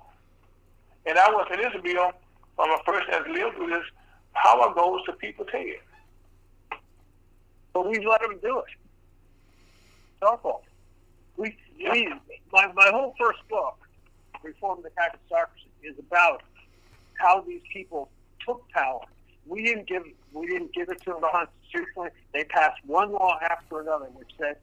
And I will say this, Bill, from a person that's lived through this, power goes to people's heads. But we've let them do it. It's our fault. My whole first book, Reform the Cacistocracy, is about how these people took power. We didn't give it to them constitutionally. They passed one law after another which said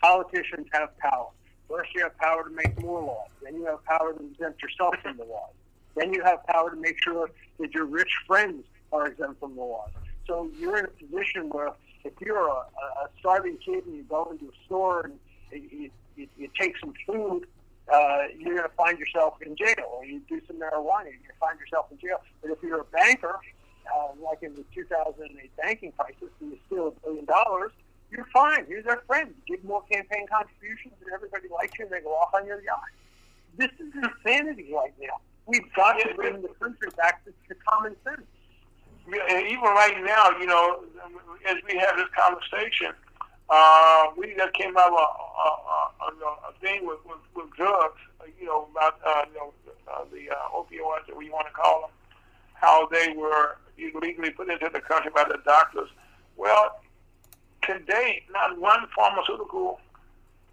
politicians have power. First, you have power to make more laws. Then you have power to exempt yourself from the laws. Then you have power to make sure that your rich friends are exempt from the laws. So you're in a position where if you're a starving kid and you go into a store and you take some food, you're going to find yourself in jail. Or you do some marijuana, you're going to find yourself in jail. But if you're a banker, like in the 2008 banking crisis, and you steal $1 billion, you're fine. Here's our friend. You give more campaign contributions and everybody likes you and they go off on your yacht. This is insanity right now. We've got to bring the country back to common sense. And even right now, you know, as we have this conversation, we just came out with a thing with drugs, you know, about the opioids, or what you want to call them, how they were illegally put into the country by the doctors. Well, today, not one pharmaceutical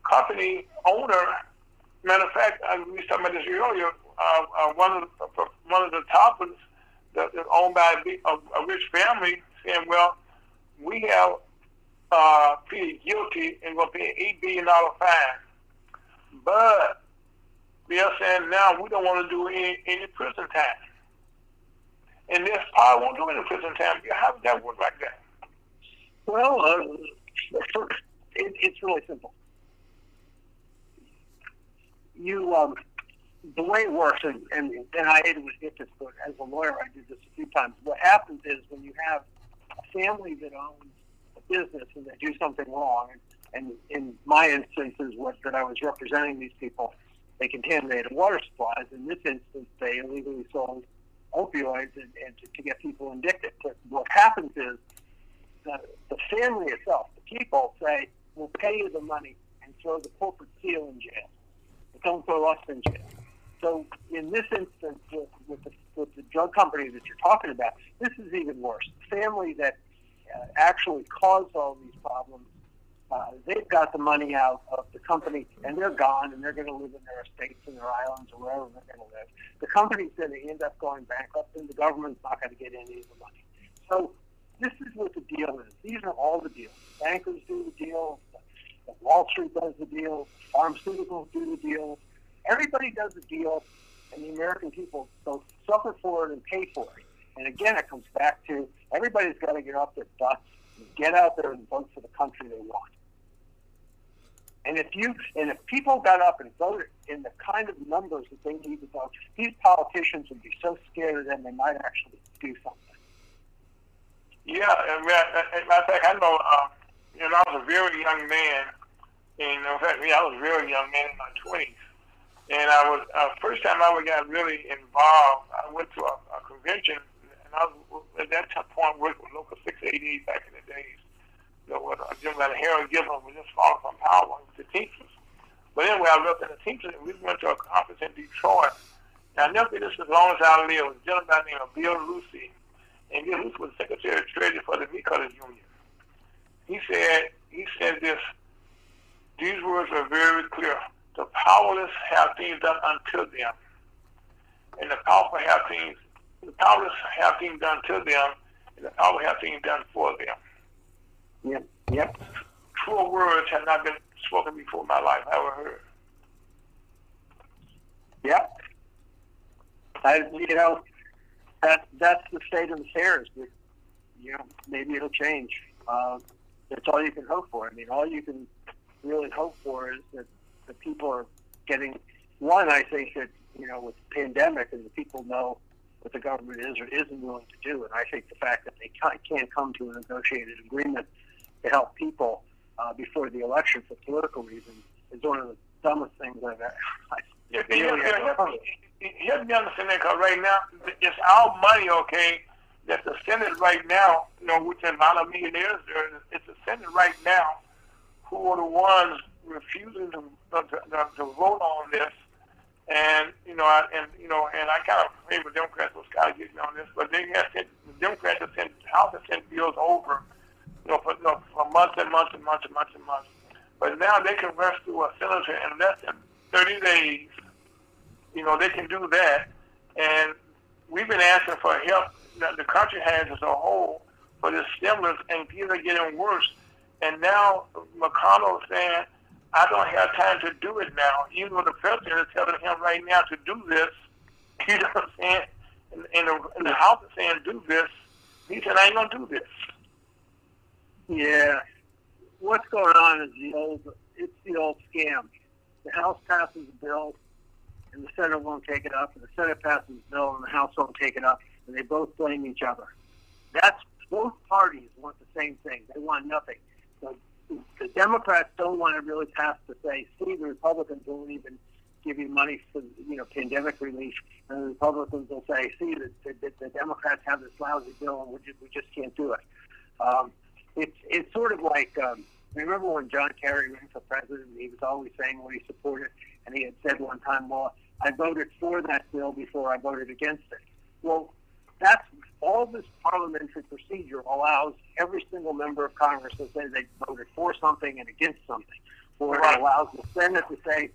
company owner. Matter of fact, we talked about this earlier. One of the top ones that is owned by a rich family, saying, "Well, we have pleaded guilty and we'll pay an $8 billion fine." But they're saying now we don't want to do any prison time, and this probably won't do any prison time. How does that work like that? Well, it's really simple. The way it works, and I hate to get this, but as a lawyer, I did this a few times. What happens is when you have a family that owns a business and they do something wrong, and in my instances, that I was representing these people, they contaminated water supplies. In this instance, they illegally sold opioids and to get people addicted. But what happens is, the family itself, the people, say, we'll pay you the money and throw the corporate seal in jail. But don't throw us in jail. So in this instance, with the drug company that you're talking about, this is even worse. The family that actually caused all these problems, they've got the money out of the company, and they're gone, and they're going to live in their estates and their islands or wherever they're going to live. The company's going to end up going bankrupt, and the government's not going to get any of the money. So this is what the deal is. These are all the deals. Bankers do the deals. Wall Street does the deals. Pharmaceuticals do the deals. Everybody does the deal, and the American people both suffer for it and pay for it. And again, it comes back to everybody's got to get off their butts and get out there and vote for the country they want. And if people got up and voted in the kind of numbers that they needed to vote, these politicians would be so scared of them they might actually do something. Yeah, matter of fact, I know. I was a very young man, and in fact, I was a very young man in my 20s. And I was first time I ever got really involved. I went to a convention, and I was at that point working with Local 688 back in the days. There was a gentleman named Harold Gibbons was just falling from power with the Teamsters. But anyway, I looked at the Teamsters, and we went to a conference in Detroit. And I never did this as long as I lived. It was a gentleman named Bill Lucy, and Bill Lucy was the Secretary of Treasury for the Meat Cutters Union. He said this. These words are very clear. The powerless have things done unto them, and the powerful have things. The powerless have things done to them, and the powerful have things done for them. Yep. Yep. True words have not been spoken before in my life. I haven't heard. Yep. That's the state of affairs. Maybe it'll change. That's all you can hope for. I mean, all you can really hope for is that the people are getting one. I think that with the pandemic and the people know what the government is or isn't willing to do, and I think the fact that they can't come to a negotiated agreement to help people before the election for political reasons is one of the dumbest things I've ever. Help me understand that, because right now it's our money, okay? That the Senate right now, which is a lot of millionaires there, it's the Senate right now who are the ones refusing to vote on this, and I kind of favor Democrats with scholarships on this, but they have sent the House has sent bills over, for months and months and months and months and months, but now they can rush through a senator in less than 30 days. They can do that, and we've been asking for help. The country has as a whole for this stimulus, and things are getting worse. And now McConnell is saying, I don't have time to do it now. Even though the president is telling him right now to do this, you know what I'm saying? And the House is saying, do this. He said, I ain't going to do this. Yeah. What's going on is the old scam. The House passes a bill, and the Senate won't take it up, and the Senate passes a bill, and the House won't take it up. And they both blame each other. That's both parties want the same thing. They want nothing. So the Democrats don't want to really pass to say, see, the Republicans won't even give you money for pandemic relief, and the Republicans will say, see, the Democrats have this lousy bill, and we just can't do it. It's sort of like remember when John Kerry ran for president? He was always saying what he supported, and he had said one time, "Well, I voted for that bill before I voted against it." Well, that's all this parliamentary procedure allows every single member of Congress to say they voted for something and against something. Or it allows the Senate to say,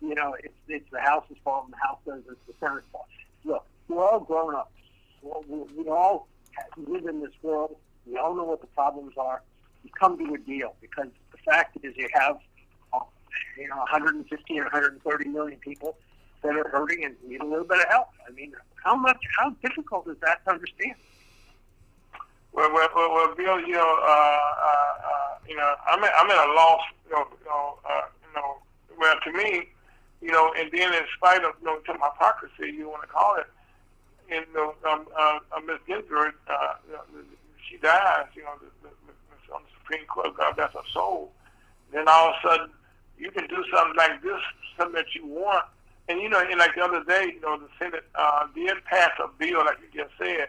it's the House's fault, and the House says it's the Senate's fault. Look, we're all grown ups. We all live in this world. We all know what the problems are. You come to a deal, because the fact is you have 115 or 130 million people that are hurting and need a little bit of help. I mean, how difficult is that to understand? Well, Bill, I'm at a loss, well, to me, and then in spite of, to my hypocrisy, you want to call it, Ms. Ginsburg, she dies, on the Supreme Court, God bless her soul. Then all of a sudden, you can do something like this, something that you want. And, and like the other day, the Senate did pass a bill, like you just said,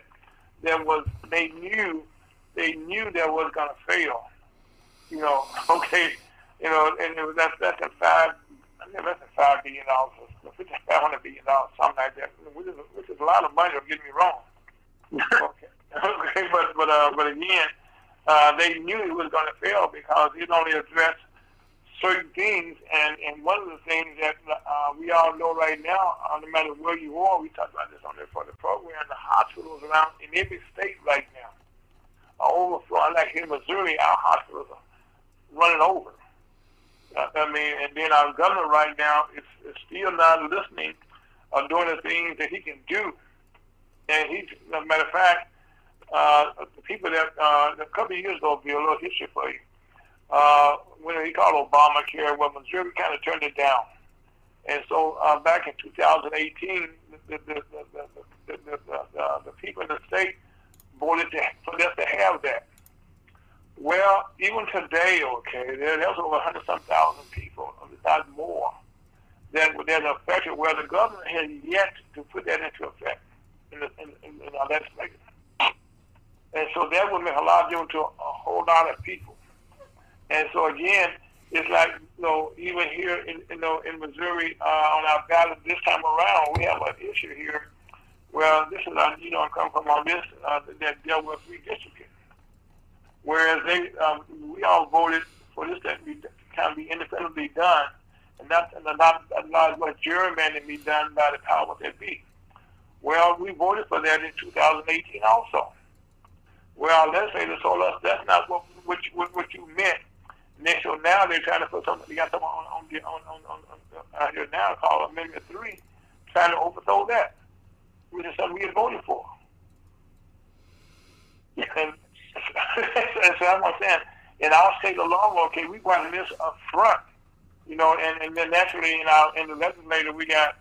they knew that was going to fail. And it was less than $5 billion, or $500 billion, something like that, which is a lot of money, don't get me wrong. Okay. But again, they knew it was going to fail because it only addressed certain things, and one of the things that we all know right now, no matter where you are, we talked about this on there for the program, the hospitals around in every state right now are overflowing. Like here in Missouri, our hospitals are running over. And then our governor right now is still not listening or doing the things that he can do. And he, as a matter of fact, the people that a couple of years ago, be a little history for you. when he called Obamacare, well, Missouri kind of turned it down. And so back in 2018, the people in the state voted for us to have that. Well, even today, okay, there's over 100-some thousand people, if not more, that are affected, where the government has yet to put that into effect in our legislation. And so that would make a lot of difference to a whole lot of people. And so again, it's like, you know, even here in, you know, in Missouri, on our ballot this time around, we have an issue here. Well, this is, you know, come from our list that dealt with redistricting. Whereas they, we all voted for this to kind of be independently done, and not what gerrymandering be done by the powers that be. Well, we voted for that in 2018 also. Well, let's say they told us that's not what you meant. And so now they're trying to put something. They got someone on out here now called Amendment 3, trying to overthrow that, which is something we had voted for. And so I'm saying, in our state alone, okay, we want to miss up front, you know, and then naturally in the legislature we got,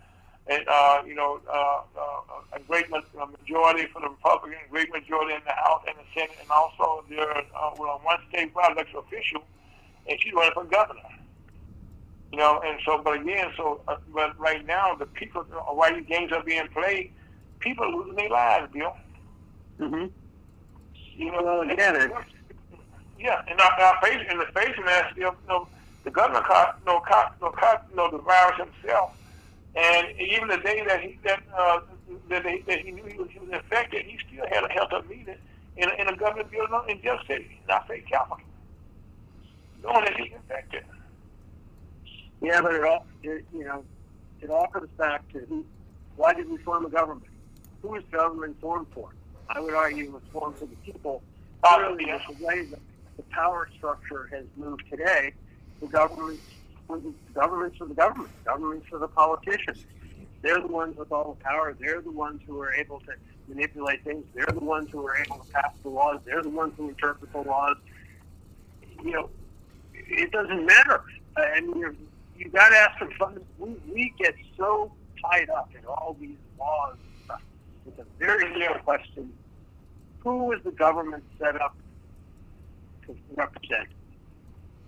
a great majority for the Republicans, a great majority in the House and the Senate, and also there was one statewide elected official, and she's running for governor. You know, and so, but again, so, but right now, the people, while these games are being played, people are losing their lives, Bill. Mm-hmm. You know, well, again, in the face of that, you know, the governor caught the virus himself. And even the day that he knew he was infected, he still had a health up meeting in a government building in Jeff City, not Fayette County, knowing that he's infected. Yeah, but it all comes back to why did we form a government? Who is government formed for? I would argue it was formed for the people. Clearly, yes. The way that the power structure has moved today, the government's for the government. Government's for the politicians. They're the ones with all the power. They're the ones who are able to manipulate things. They're the ones who are able to pass the laws. They're the ones who interpret the laws. You know, it doesn't matter. I mean, you got to ask for funding. We get so tied up in all these laws and stuff. It's a very clear question. Who was the government set up to represent?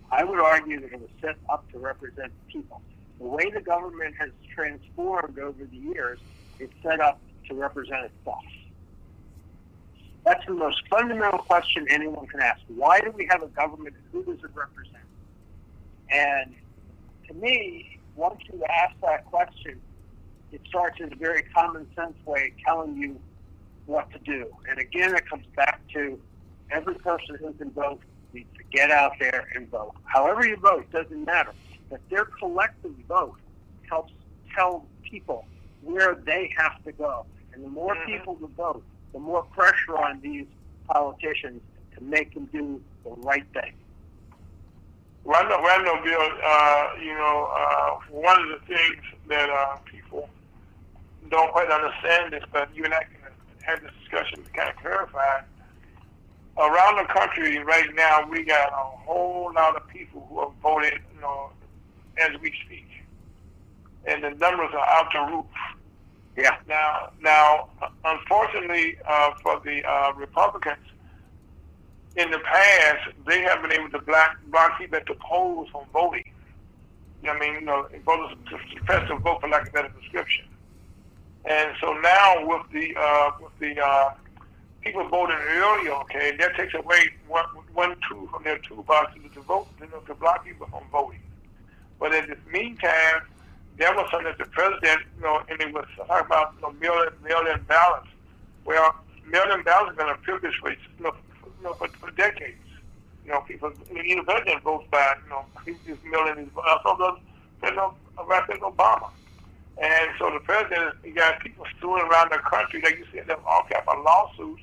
I would argue that it was set up to represent people. The way the government has transformed over the years, it's set up to represent itself. That's the most fundamental question anyone can ask. Why do we have a government and who does it represent? And to me, once you ask that question, it starts in a very common sense way telling you what to do. And again, it comes back to every person who can vote needs to get out there and vote. However you vote, doesn't matter. But their collective vote helps tell people where they have to go. And the more people to vote, the more pressure on these politicians to make them do the right thing. Well, I know, Bill, one of the things that people don't quite understand this, but you and I can have this discussion to kind of clarify. Around the country right now, we got a whole lot of people who have voted, you know, as we speak, and the numbers are out the roof. Yeah. Now, unfortunately for the Republicans, in the past they have been able to block people at the polls from voting. I mean, you know, voters suppress the vote for lack of better description. And so now with the people voting early, okay, that takes away one tool from their toolbox to vote, you know, to block people from voting. But in the meantime, there was something that the president, you know, and it was talking about, you know, mail-in ballots. Well, mail-in ballots have been a privilege for decades. You know, people, even the president votes by, you know, he's just mail-in his ballots. So does President Obama. And so the president, you got people stewing around the country, like you said, they've all got a lawsuit.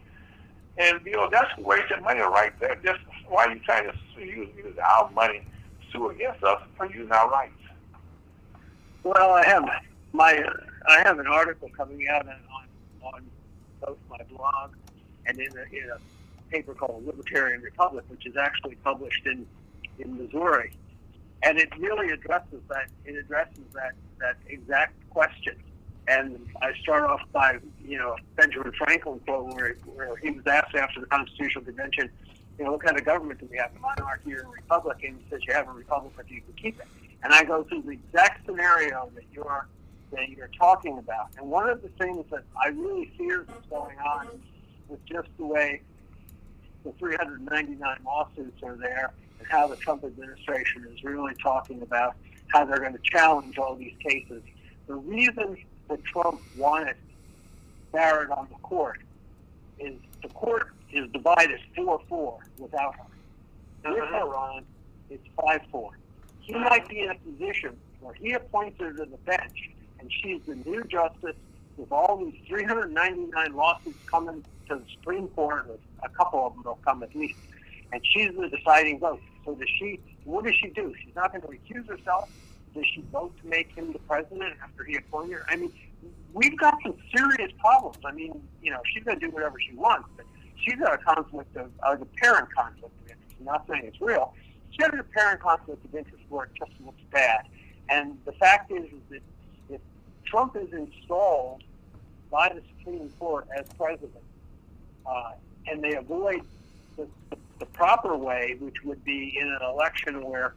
And, you know, that's a waste of money right there. Just why are you trying to use our money to sue against us for using our rights? Well, I have an article coming out on both my blog and in a paper called Libertarian Republic, which is actually published in in Missouri, and it really addresses that. It addresses that exact question. And I start off by, you know, Benjamin Franklin quote where he was asked after the Constitutional Convention, you know, what kind of government do we have, a monarchy or a republic? And he says, you have a republic, but you can keep it. And I go through the exact scenario that you're talking about. And one of the things that I really fear is going on is just the way the 399 lawsuits are there and how the Trump administration is really talking about how they're going to challenge all these cases. The reason that Trump wanted Barrett on the court is the court is divided 4-4 without her. With her on, it's 5-4. He might be in a position where he appoints her to the bench, and she's the new justice with all these 399 lawsuits coming to the Supreme Court, or a couple of them will come at least, and she's the deciding vote. So what does she do? She's not going to recuse herself. Does she vote to make him the president after he appointed her? I mean, we've got some serious problems. I mean, you know, she's going to do whatever she wants, but she's got a conflict of the parent conflict of interest. I'm not saying it's real. She's got a parent conflict of interest where it just looks bad. And the fact is that if Trump is installed by the Supreme Court as president, and they avoid the proper way, which would be in an election where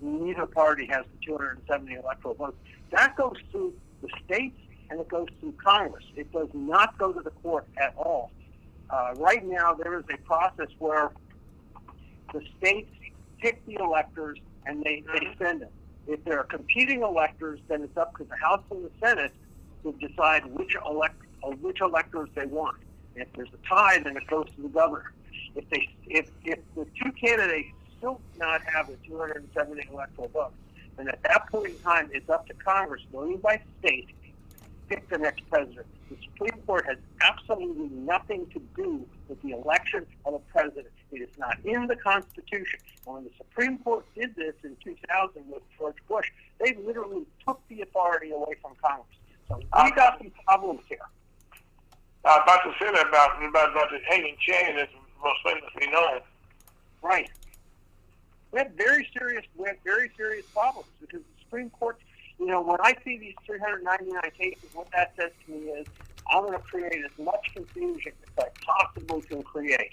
neither party has the 270 electoral votes. That goes through the states and it goes through Congress. It does not go to the court at all. Right now, there is a process where the states pick the electors and they send them. If there are competing electors, then it's up to the House and the Senate to decide which electors they want. And if there's a tie, then it goes to the governor. If the two candidates still not have the 270 electoral votes, and at that point in time, it's up to Congress, voting by state, to pick the next president. The Supreme Court has absolutely nothing to do with the election of a president. It is not in the Constitution. And when the Supreme Court did this in 2000 with George Bush, they literally took the authority away from Congress. So we got some problems here. I was about to say that about the hanging chain that's most famously known. Right. We have very serious problems because the Supreme Court, you know, when I see these 399 cases, what that says to me is I'm going to create as much confusion as I possibly can create.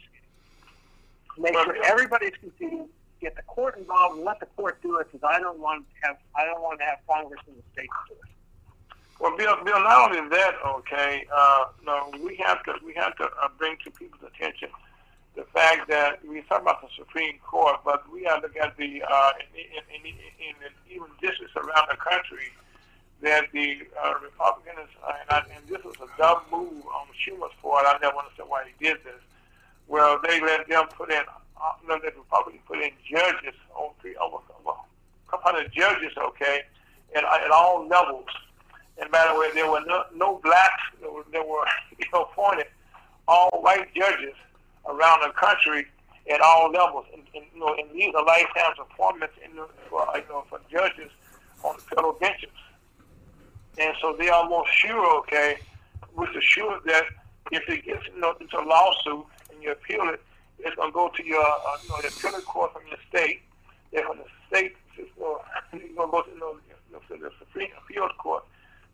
Make sure everybody's confused. Get the court involved and let the court do it because I don't want to have Congress and the states do it. Well, Bill, not only that, okay, no, we have to bring to people's attention the fact that we talk about the Supreme Court, but we have to look at the even districts around the country that the Republicans and this was a dumb move on Schumer's part. I never understood why he did this. Well, they let them put in the Republicans put in judges over a couple hundred judges, okay, at all levels. And by the way, there were no blacks that were appointed, all white judges around the country at all levels, and these are lifetime appointments for judges on the federal benches, and so they are almost sure, okay, which assures that if it gets into a lawsuit and you appeal it, it's gonna go to your the appeal court from your state, and from the state it's gonna go to the Supreme Appeals Court,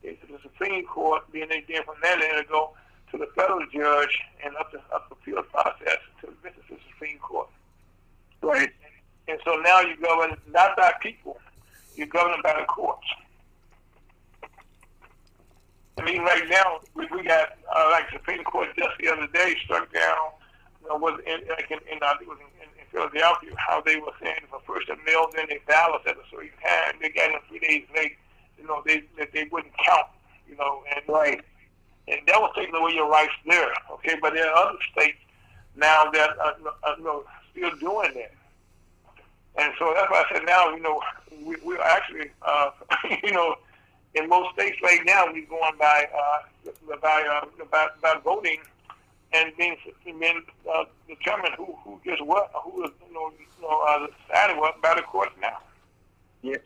it's the Supreme Court, then from there it'll go to the federal judge and up the appeals process to the Supreme Court. Right. And so now you govern not by people, you're governed by the courts. I mean, right now, we got, like the Supreme Court just the other day struck down, I think it was in Philadelphia, how they were saying if a person mailed in their ballots at a certain time, they got in 3 days late, they wouldn't count, and right. And that was taking away your rights there, okay? But there are other states now that are still doing that. And so that's why I said now, we're actually, in most states right now, we're going by voting and being determined who gets what, who is decided what by the court now. Yes.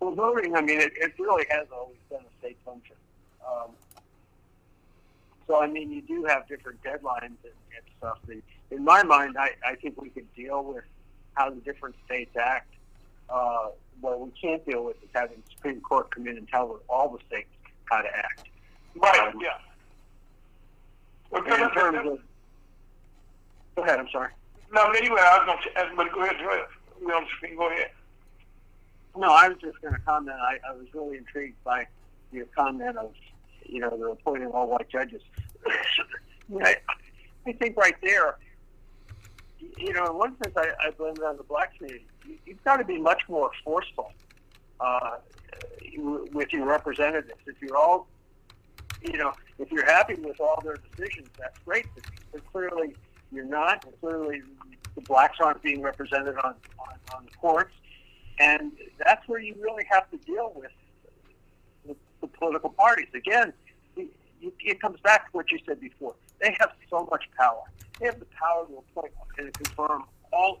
Well, voting, I mean, it really has always been a state function. So, I mean, you do have different deadlines and stuff. In my mind, I think we could deal with how the different states act. What we can't deal with is having the Supreme Court come in and tell all the states how to act. Right, yeah. Well, go ahead, I'm sorry. No, anyway, I was going to ask, but go ahead. We on the screen, go ahead. No, I was just going to comment. I was really intrigued by your comment of, you know, they're appointing all white judges. I think right there, you know, in one sense, I blame it on the black community. You've got to be much more forceful with your representatives. If you're all, you know, if you're happy with all their decisions, that's great. But clearly you're not. And clearly the blacks aren't being represented on the courts. And that's where you really have to deal with the political parties. Again, it comes back to what you said before. They have so much power. They have the power to appoint and confirm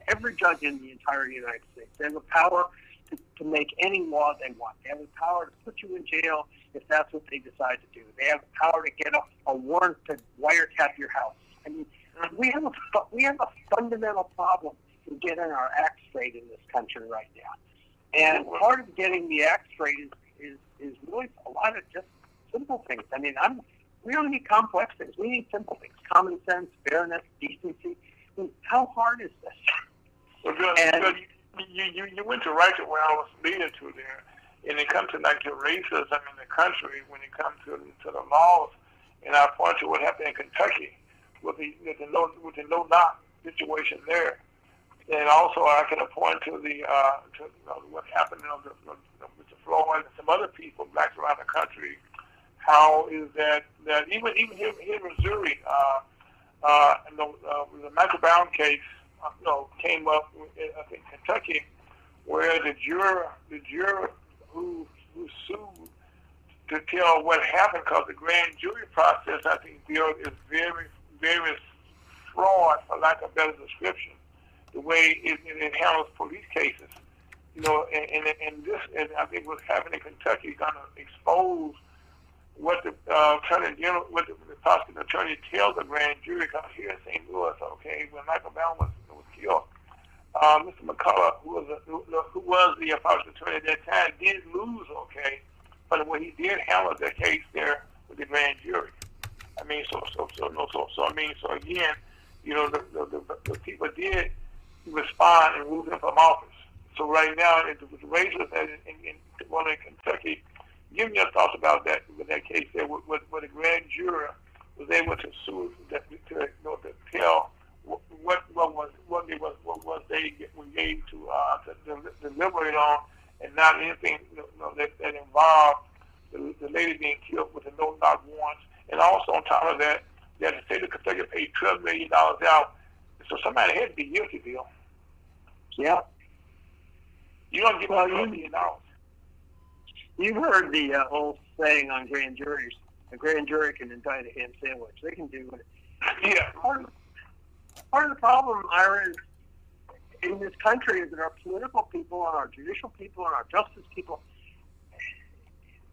every judge in the entire United States. They have the power to make any law they want. They have the power to put you in jail if that's what they decide to do. They have the power to get a warrant to wiretap your house. I mean, we have a fundamental problem in getting our act straight in this country right now. And part of getting the act straight is really a lot of just simple things. I mean, we don't need complex things. We need simple things: common sense, fairness, decency. I mean, how hard is this? Well, you went to right to where I was leading to there, and it comes to like the racism in the country when it comes to the laws. And I point to what happened in Kentucky with the no knock situation there, and also I can point to what happened with the Floyd and some other people, blacks around the country. How is that even here in Missouri, the Michael Brown case, came up in, I think, Kentucky, where the juror who sued to tell what happened, because the grand jury process, I think, Bill, is very, very flawed, for lack of better description, the way it handles police cases, and I think what's happening in Kentucky is going to expose what the prosecuting attorney tells the grand jury, because here in St. Louis, when Michael Brown was killed, Mr. McCullough, who was the prosecuting attorney at that time, did lose, but when he did handle the case there with the grand jury, so again, the people did respond and remove him from office. So right now, with the racists in Kentucky. Give me your thoughts about that. With that case, there, where the grand juror was able to sue to tell what they gave to deliberate on, and not anything that involved the lady being killed with the no-knock warrants. And also on top of that the state of Kentucky paid $12 million out. So somebody had to be guilty, Bill. Yeah. You don't give $12 million. You've heard the old saying on grand juries: a grand jury can indict a ham sandwich. They can do it. Yeah. Part of the problem, Ira, is in this country is that our political people and our judicial people and our justice people,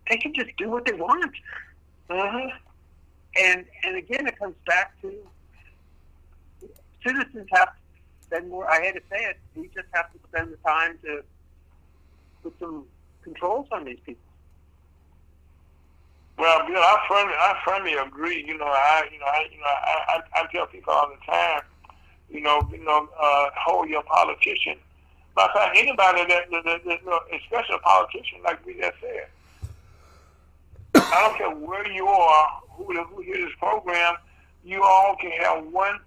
they can just do what they want. Uh-huh. And again, it comes back to citizens have to spend more. I hate to say it, we just have to spend the time to put some controls on these people. Well, Bill, I firmly agree. I tell people all the time, hold your politician. But anybody that especially a politician, like we just said, I don't care where you are, who hears this program, you all can have one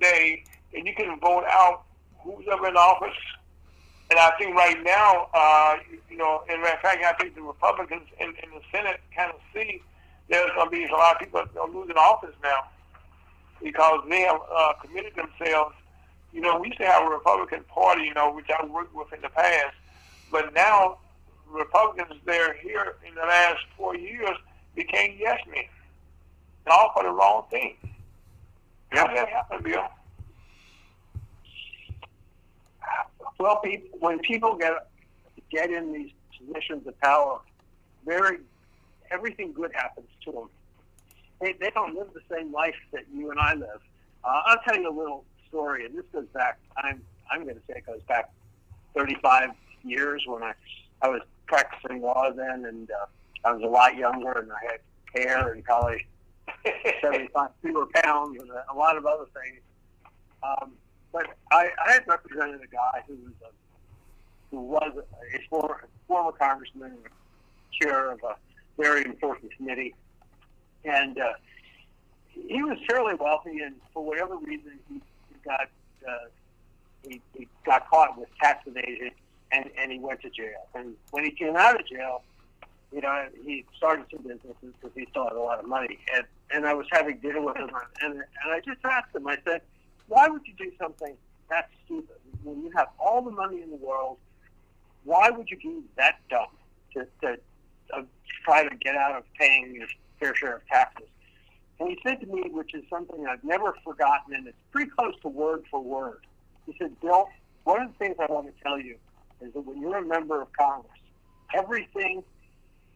day and you can vote out who's ever in office. And I think right now, in fact, I think the Republicans in the Senate kind of see there's going to be a lot of people losing office now, because they have committed themselves. We used to have a Republican Party, which I worked with in the past, but now Republicans there here in the last 4 years became yes men, and all for the wrong thing. How did that happen, Bill? Well, when people get in these positions of power, everything good happens to them. They don't live the same life that you and I live. I'll tell you a little story, and this goes back. I'm I'm going to say it goes back 35 years when I was practicing law then, and I was a lot younger, and I had hair and probably 75 fewer pounds and a lot of other things. But I had represented a guy who was a former congressman and chair of a very important committee, and he was fairly wealthy, and for whatever reason he got caught with tax evasion, and he went to jail. And when he came out of jail, you know, he started some businesses because he still had a lot of money. And I was having dinner with him, and I just asked him, I said, why would you do something that stupid? When you have all the money in the world, why would you be that dumb to try to get out of paying your fair share of taxes? And he said to me, which is something I've never forgotten, and it's pretty close to word for word. He said, Bill, one of the things I want to tell you is that when you're a member of Congress, everything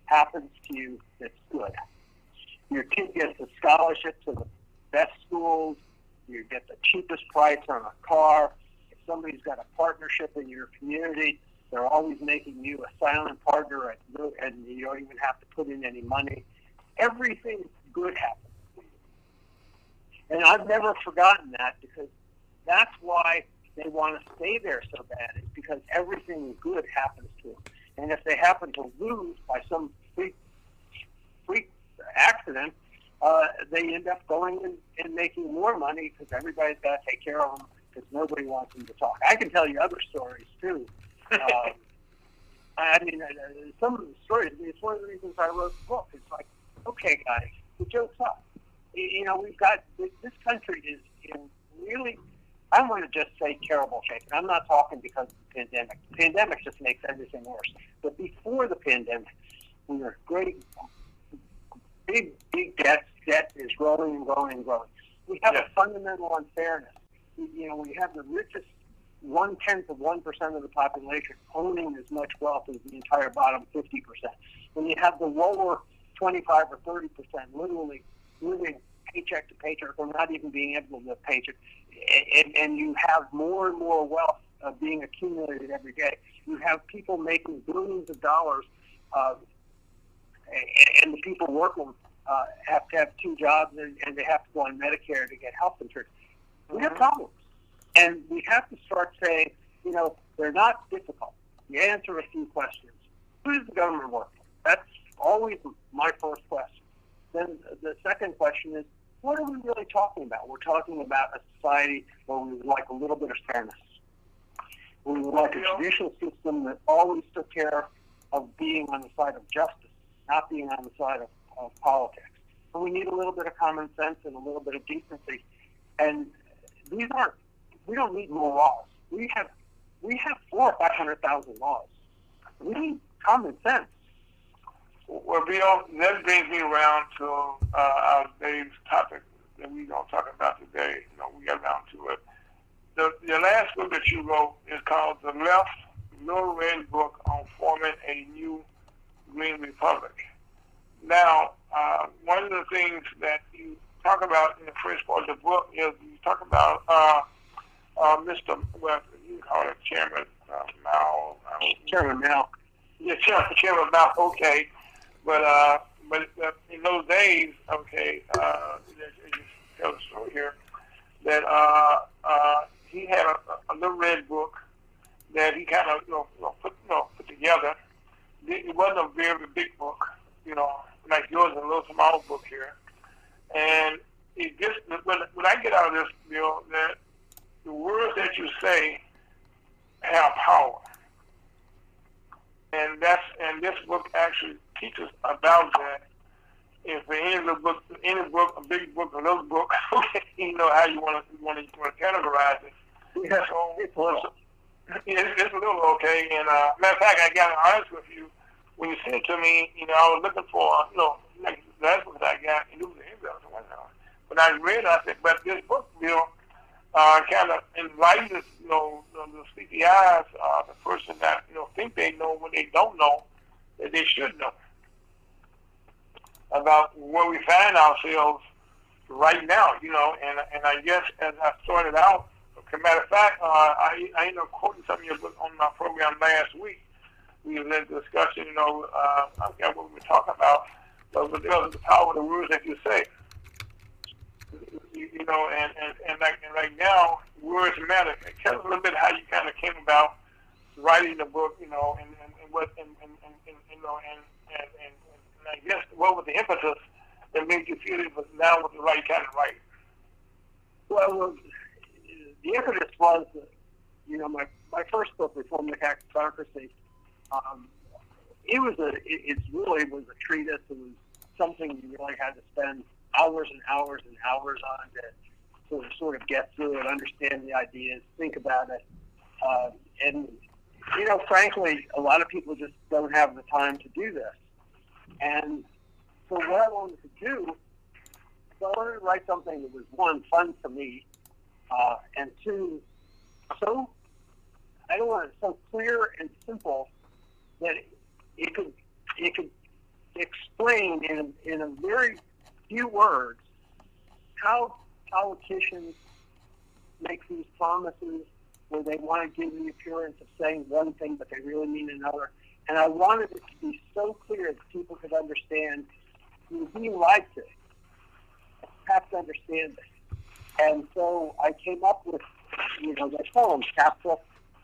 happens to you that's good. Your kid gets a scholarship to the best schools. You get the cheapest price on a car. If somebody's got a partnership in your community, they're always making you a silent partner, and you don't even have to put in any money. Everything good happens. And I've never forgotten that, because that's why they want to stay there so bad, is because everything good happens to them. And if they happen to lose by some freak accident, they end up going and making more money because everybody's got to take care of them because nobody wants them to talk. I can tell you other stories, too. I mean, some of the stories, it's one of the reasons I wrote the book. It's like, okay, guys, the joke's up. You know, we've got, this country is in really, I want to just say terrible shape. And I'm not talking because of the pandemic. The pandemic just makes everything worse. But before the pandemic, we were great, big debts. Debt is growing and growing and growing. We have a fundamental unfairness. You know, we have the richest 0.1% of the population owning as much wealth as the entire bottom 50%. When you have the lower 25 or 30% literally living paycheck to paycheck or not even being able to live paycheck, and you have more and more wealth being accumulated every day. You have people making billions of dollars, and the people working have to have two jobs, and they have to go on Medicare to get health insurance. We have problems, and we have to start saying, you know, they're not difficult. You answer a few questions. Who does the government work for? That's always my first question. Then the second question is, what are we really talking about? We're talking about a society where we would like a little bit of fairness. We would like a judicial system that always took care of being on the side of justice, not being on the side of politics. And we need a little bit of common sense and a little bit of decency. And these aren't, we don't need more laws. We have 400,000 or 500,000 laws. We need common sense. Well, Bill, that brings me around to our day's topic that we're going to talk about today. You know, we got around to it. The last book that you wrote is called The Left Little Red Book on Forming a New Green Republic. Now, one of the things that you talk about in the first part of the book is you talk about Mr. Well, you call it Chairman Mao. Chairman Mao. Yeah, Chairman Mao. Okay. But in those days, okay, it just tells us over here that he had a little red book that he kind of put together. It wasn't a very big book, you know, like yours, a little small book here. And it just when I get out of this, you know, that the words that you say have power. And this book actually teaches about that. If any book, a big book, a little book, you know how you want to categorize it. Yeah, so, it's a little. It's a little okay. And matter of fact, I got honest with you when you sent it to me. You know, I was looking for like the last book that I got, and it was an email to one hour. But I read, I said, but this book, you know, kind of enlightens, you know, the CPIs, the person that, you know, think they know when they don't know, that they should know about where we find ourselves right now, you know. And I guess as I started out As a matter of fact, I ended up quoting something on my program last week. We was in a discussion, I forget what we were talking about, but there was the power of the words that you say. And right now, words matter. Tell us a little bit how you kind of came about writing the book, and I guess what was the impetus that made you feel it was now was the right kind of writing? Well, the impetus was, my first book, Reform the Cacistocracy, it really was a treatise. It was something you really had to spend hours and hours and hours on to sort of get through it, understand the ideas, think about it. And frankly, a lot of people just don't have the time to do this. And so what I wanted to do, I wanted to write something that was, one, fun to me, and two, so clear and simple that it could explain in a very few words how politicians make these promises where they want to give the appearance of saying one thing, but they really mean another. And I wanted it to be so clear that people could understand he liked it. I have to understand it. And so I came up with, they call them chapbooks.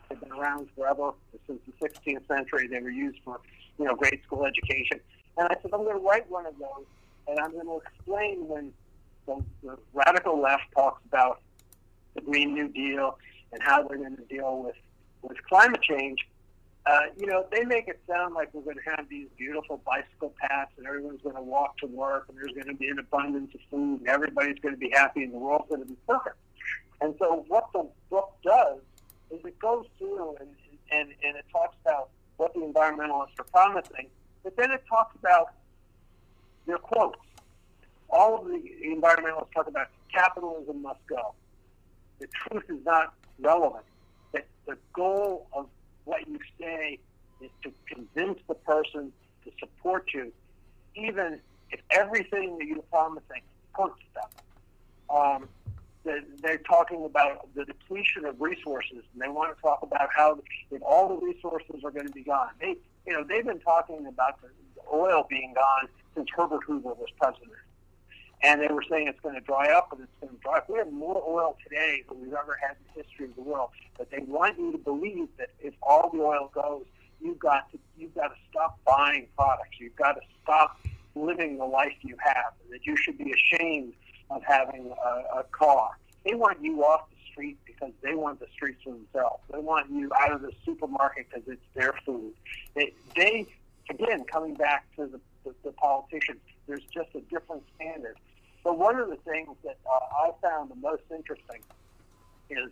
They've been around forever. Since the 16th century, they were used for, grade school education. And I said, I'm going to write one of those, and I'm going to explain when the radical left talks about the Green New Deal and how they're going to deal with climate change. They make it sound like we're going to have these beautiful bicycle paths and everyone's going to walk to work and there's going to be an abundance of food and everybody's going to be happy and the world's going to be perfect. And so what the book does is it goes through and it talks about what the environmentalists are promising, but then it talks about their quotes. All of the environmentalists talk about capitalism must go. The truth is not relevant. That the goal of what you say is to convince the person to support you, even if everything that you're promising hurts them. They're talking about the depletion of resources, and they want to talk about how if all the resources are going to be gone. They've been talking about the oil being gone since Herbert Hoover was president. And they were saying it's going to dry up and it's going to dry up. We have more oil today than we've ever had in the history of the world. But they want you to believe that if all the oil goes, you've got to stop buying products. You've got to stop living the life you have. And that you should be ashamed of having a car. They want you off the street because they want the streets for themselves. They want you out of the supermarket because it's their food. They again, coming back to the politicians, there's just a different standard. But one of the things that I found the most interesting is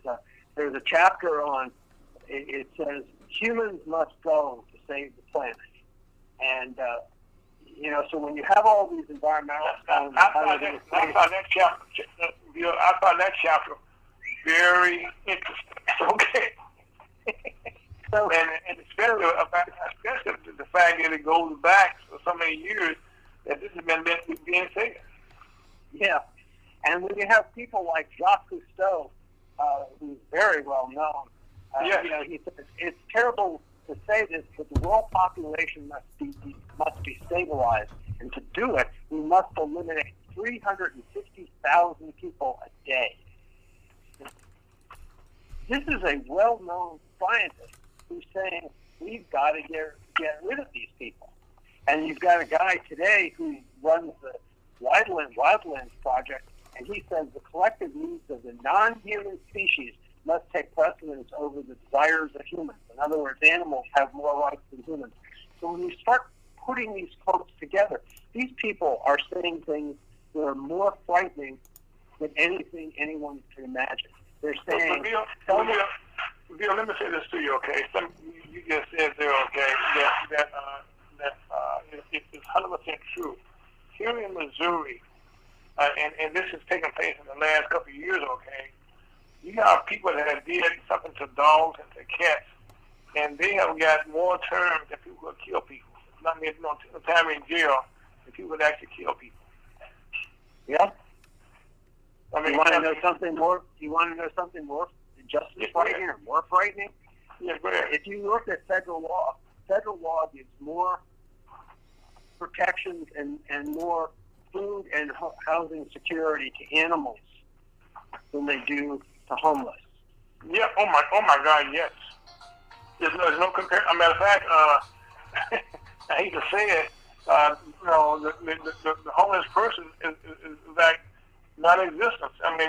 there's a chapter on, it says, humans must go to save the planet. And, so when you have all these environmental... I found that chapter very interesting. Okay. So, and especially the fact that it goes back for so many years that this has been being said. Yeah. And when you have people like Jacques Cousteau, who's very well known, yes. He says, it's terrible to say this, but the world population must be stabilized. And to do it, we must eliminate 350,000 people a day. This is a well-known scientist who's saying we've got to get rid of these people. And you've got a guy today who runs the Wildlands Project, and he says the collective needs of the non-human species must take precedence over the desires of humans. In other words, animals have more rights than humans. So when you start putting these quotes together, these people are saying things that are more frightening than anything anyone can imagine. They're saying... Bill, let me say this to you, okay? You just said there, okay, that it's 100% true. Here in Missouri, and this has taken place in the last couple of years, okay, you have people that have did something to dogs and to cats, and they have got more terms than people who kill people. I mean, no time in jail than people that actually kill people. Yeah. I mean, you want to know something more? Justice right here, more frightening. Yeah, go ahead. If you look at federal law gives more protections and more food and housing security to animals than they do to homeless. Yeah. Oh my God. Yes. There's no compare. As a matter of fact, I hate to say it. You know, the homeless person is like non-existent. I mean,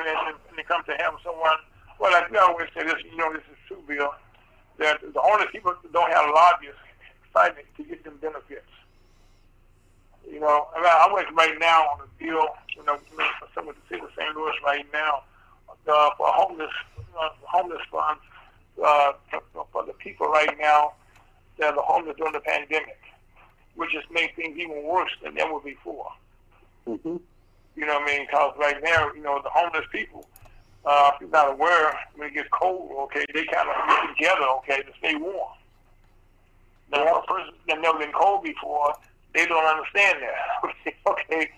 when it comes to having someone, well, like we always say this. You know, this is true, Bill. That the homeless people don't have lobbyists fighting to get them benefits. You know, I work right now on a deal. You know, for someone to see the St. Louis right now for homeless funds for the people right now that are homeless during the pandemic, which just make things even worse than they were before. Mm-hmm. You know what I mean? Because right now, you know, the homeless people, if you're not aware, when it gets cold, okay, they kind of get together, okay, to stay warm. Now, a person that's never been cold before, they don't understand that. Okay,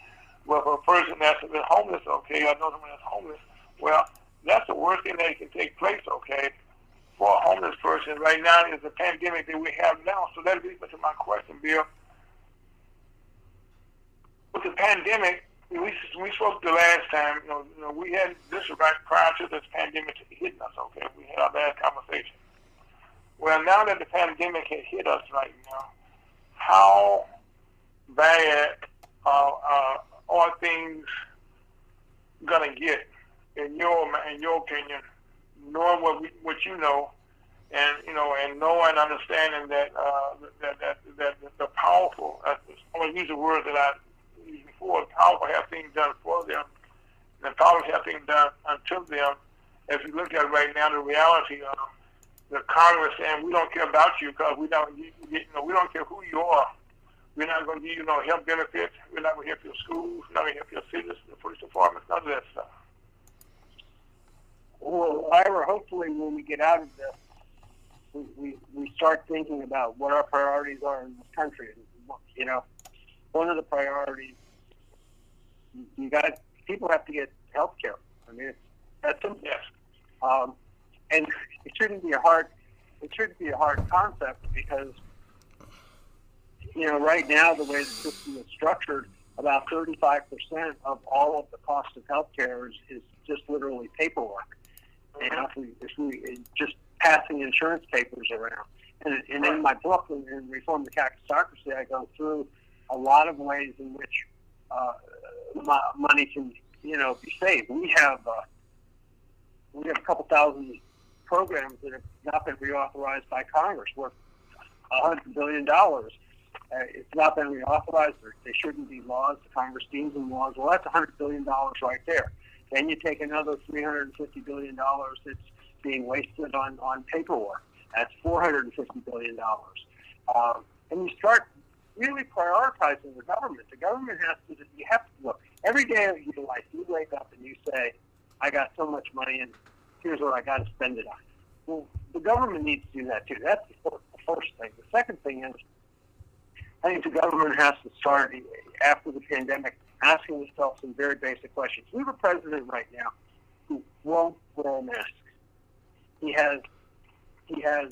well, for a person that's been homeless, okay, I know someone that's homeless, well, that's the worst thing that can take place, okay, for a homeless person right now is the pandemic that we have now. So that leads me to my question, Bill. With the pandemic, we spoke the last time, you know we had this right prior to this pandemic hitting us, okay? We had our last conversation. Well, now that the pandemic has hit us right now, how bad are things going to get, in your opinion, knowing what you know, and you know, and knowing, understanding that that the powerful, I want to use the word that I used before, powerful have things done for them, and the powerful have things done unto them. If you look at right now the reality of the Congress saying we don't care about you because we don't, we don't care who you are. We're not going to give you no health benefits. We're not going to help your schools. We're not going to help your cities, the police departments, none of that stuff. Well, Ira, hopefully when we get out of this, we start thinking about what our priorities are in this country. You know, one of the priorities, people have to get health care. I mean, that's simple. Yes. And it shouldn't be a hard concept because, you know, right now the way the system is structured, about 35% of all of the cost of health care is just literally paperwork. And if we just passing insurance papers around. And in my book, in Reform the Cacistocracy, I go through a lot of ways in which money can, you know, be saved. We have a couple thousand programs that have not been reauthorized by Congress, worth $100 billion. It's not been reauthorized. They shouldn't be laws. The Congress deems them laws. Well, that's $100 billion right there. Then you take another $350 billion that's being wasted on paperwork. That's $450 billion. And you start really prioritizing the government. The government you have to look. Every day of your life, you wake up and you say, I got so much money and here's what I got to spend it on. Well, the government needs to do that too. That's the first thing. The second thing is, I think the government has to start, after the pandemic, asking themselves some very basic questions. We have a president right now who won't wear a mask. He has, and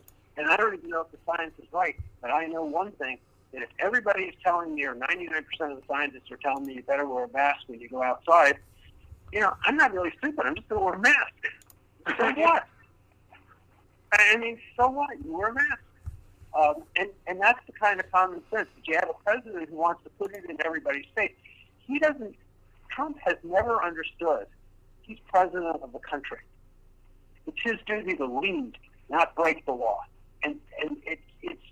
I don't even know if the science is right, but I know one thing, that if everybody is telling me, or 99% of the scientists are telling me you better wear a mask when you go outside, you know, I'm not really stupid. I'm just going to wear a mask. So what? I mean, so what? You wear a mask. And that's the kind of common sense. But you have a president who wants to put it in everybody's face. Trump has never understood he's president of the country. It's his duty to lead, not break the law. And it's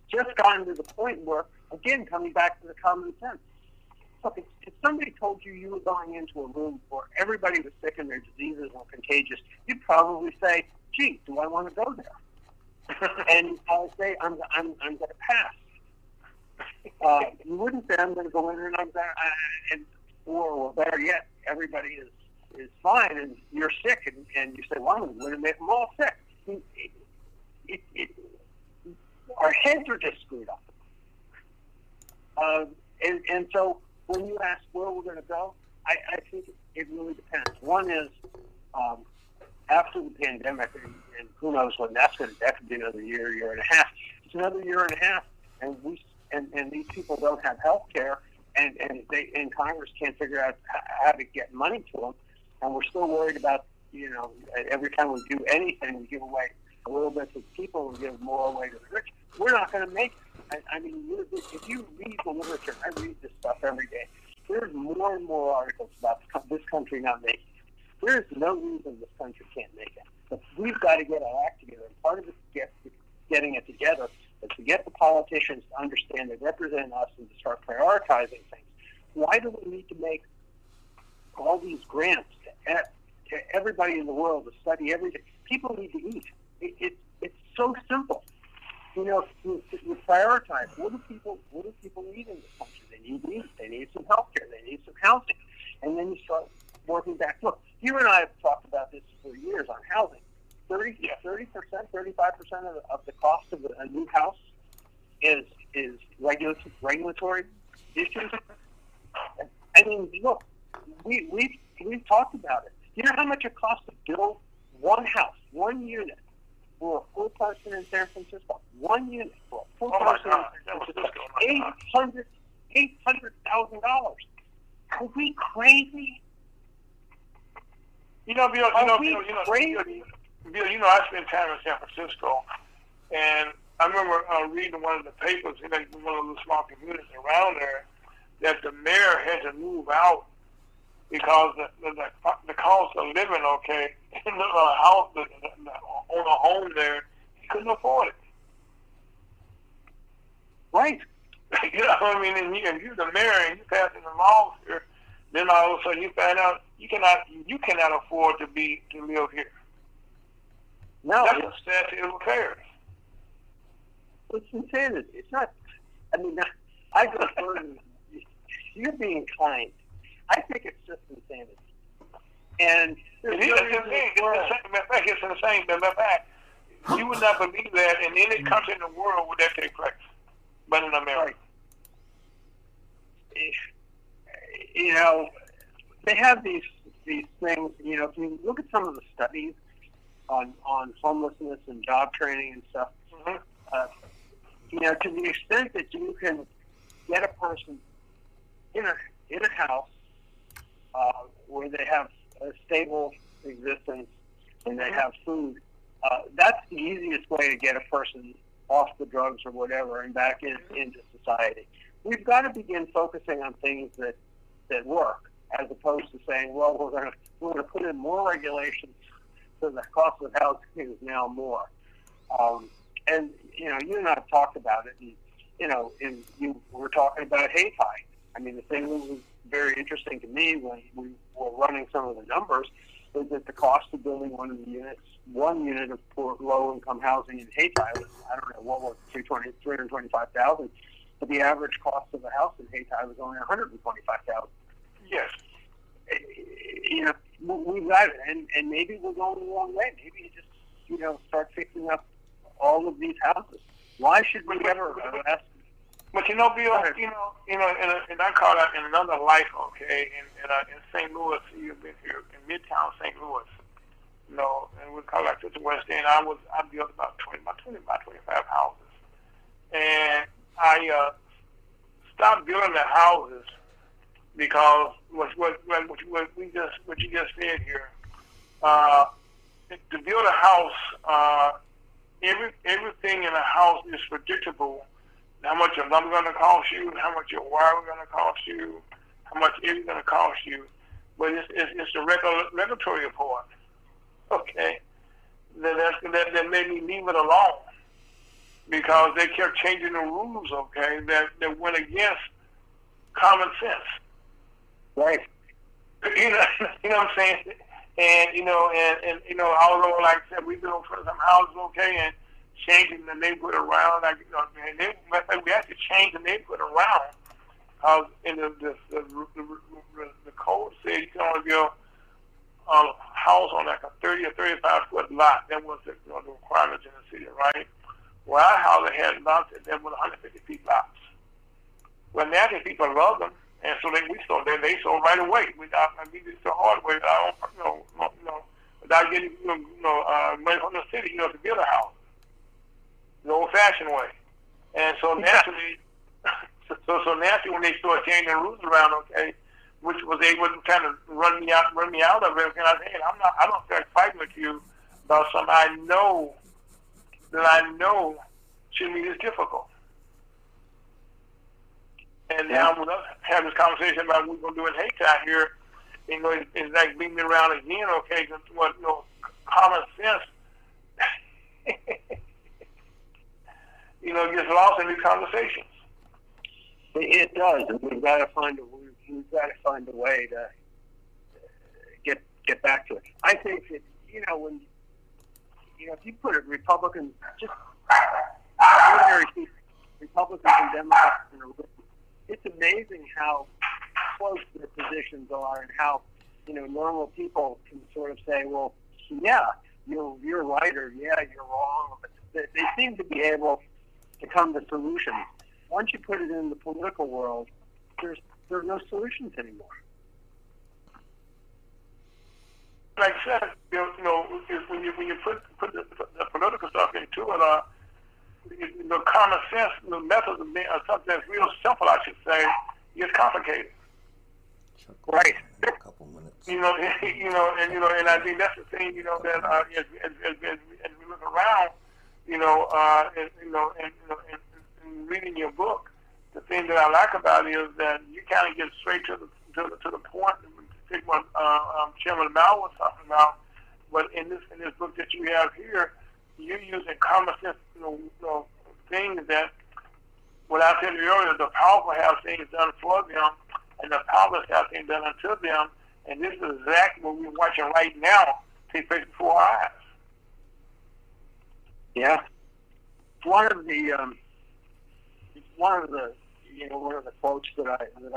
just gotten to the point where, again, coming back to the common sense. Look, if somebody told you were going into a room where everybody was sick and their diseases were contagious, you'd probably say, gee, do I want to go there? And I would say, I'm going to pass. You wouldn't say, I'm going to go in and I'm going to... Or better yet, everybody is fine, and you're sick, and you say, well, I'm going to make them all sick. Our heads are just screwed up. And so when you ask where we're going to go, I think it really depends. One is, after the pandemic, and who knows when that's going to, that could be another year, year and a half. It's another year and a half, and we and these people don't have health care, and Congress can't figure out how to get money to them, and we're still worried about, you know, every time we do anything, we give away a little bit to the people and give more away to the rich. We're not going to make it. I mean, if you read the literature, I read this stuff every day. There's more and more articles about this country not making it. There's no reason this country can't make it. But we've got to get our act together. And part of getting it together is to get the politicians to understand they represent us and to start prioritizing things. Why do we need to make all these grants to everybody in the world to study everything? People need to eat. It's so simple. You know, you prioritize. What do people need in this country? They need meat. They need some health care. They need some housing. And then you start working back. Look, you and I have talked about this for years on housing. 35% of the cost of a new house is regulatory issues. I mean, look, we've talked about it. You know how much it costs to build one house, one unit, for a full person in San Francisco? One unit for a full person in San Francisco. $800,000. Are we crazy? Bill, you know, I spent time in San Francisco, and I remember reading one of the papers in one of the small communities around there that the mayor had to move out because the cost of living, okay, in a house, on a home there, he couldn't afford it. Right. You know what I mean? And you're the mayor, and you're passing the laws here. Then all of a sudden, you find out you cannot afford to live here. No, that's a statute of affairs. It's insanity. It's not. I mean, I just learned you're being kind. I think it's just insanity. And it's insane. Matter of fact, you would not believe that in any country in the world would that take place, but in America. Right. You know, they have these things. You know, if you look at some of the studies on homelessness and job training and stuff, mm-hmm. You know, to the extent that you can get a person in a house where they have a stable existence and they have food, that's the easiest way to get a person off the drugs or whatever and back into society. We've got to begin focusing on things that work, as opposed to saying, well, we're going to put in more regulations so the cost of housing is now more. And, you know, you and I have talked about it, and, you know, and you were talking about HAFI. I mean, the thing that was very interesting to me when we were running some of the numbers is that the cost of building one unit of poor, low-income housing in HAFI was, I don't know, what was it, $325,000. But the average cost of a house in Haiti was only $125,000. Yes. You know, we've got it, and maybe we're going the wrong way. Maybe you just, you know, start fixing up all of these houses. Why should we ever ask? But you know, Bill, you know, and I caught up in another life, okay, in St. Louis. You've been here in Midtown St. Louis. You know, and we call it the West End. I built about 25 houses, and I stopped building the houses because what you just said here. To build a house, everything in a house is predictable. How much your lumber going to cost you? How much your wire going to cost you? How much it's going to cost you? But it's the regulatory part, okay, that made me leave it alone, because they kept changing the rules, okay, that went against common sense. Right. You know what I'm saying? And you know, although, like I said, we built some houses, okay, and changing the neighborhood around, like, you know, and we had to change the neighborhood around, because in the code said you can only build a house on like a 30 or 35 foot lot. That was the requirements in the city, right? Well, our house had lots of them with 150-feet lots. Well, now the people love them, and so they sold right away. We just sold hardware, without getting money from the city, to build a house, the old-fashioned way. And so naturally, so naturally, when they started changing the rules around, which was they would kind of run me out of everything. I said, hey, I don't feel like fighting with you about something I know shouldn't be this difficult. And now we're having this conversation about what we're going to do in Hayti here. It's like beating me around again, common sense, gets lost in these conversations. It does, and we've got to find a way to get back to it. I think that, if you put it, Republicans, just ordinary people, Republicans and Democrats in a room, it's amazing how close their positions are, and how normal people can sort of say, "Well, yeah, you're right," or "Yeah, you're wrong." But they seem to be able to come to solutions. Once you put it in the political world, there are no solutions anymore. Like I said, when you put the political stuff into it, the common sense, the methods of being something that's real simple, I should say, gets complicated. Right. In a couple minutes. And I think that's the thing, that as we look around, and reading your book, the thing that I like about it is that you kind of get straight to the point. I think what Chairman Mao was talking about, but in this book that you have here, you're using common sense, things that, what I said earlier, the powerful have things done for them, and the powerless have things done unto them, and this is exactly what we're watching right now take place before our eyes. Yeah. One of the quotes that I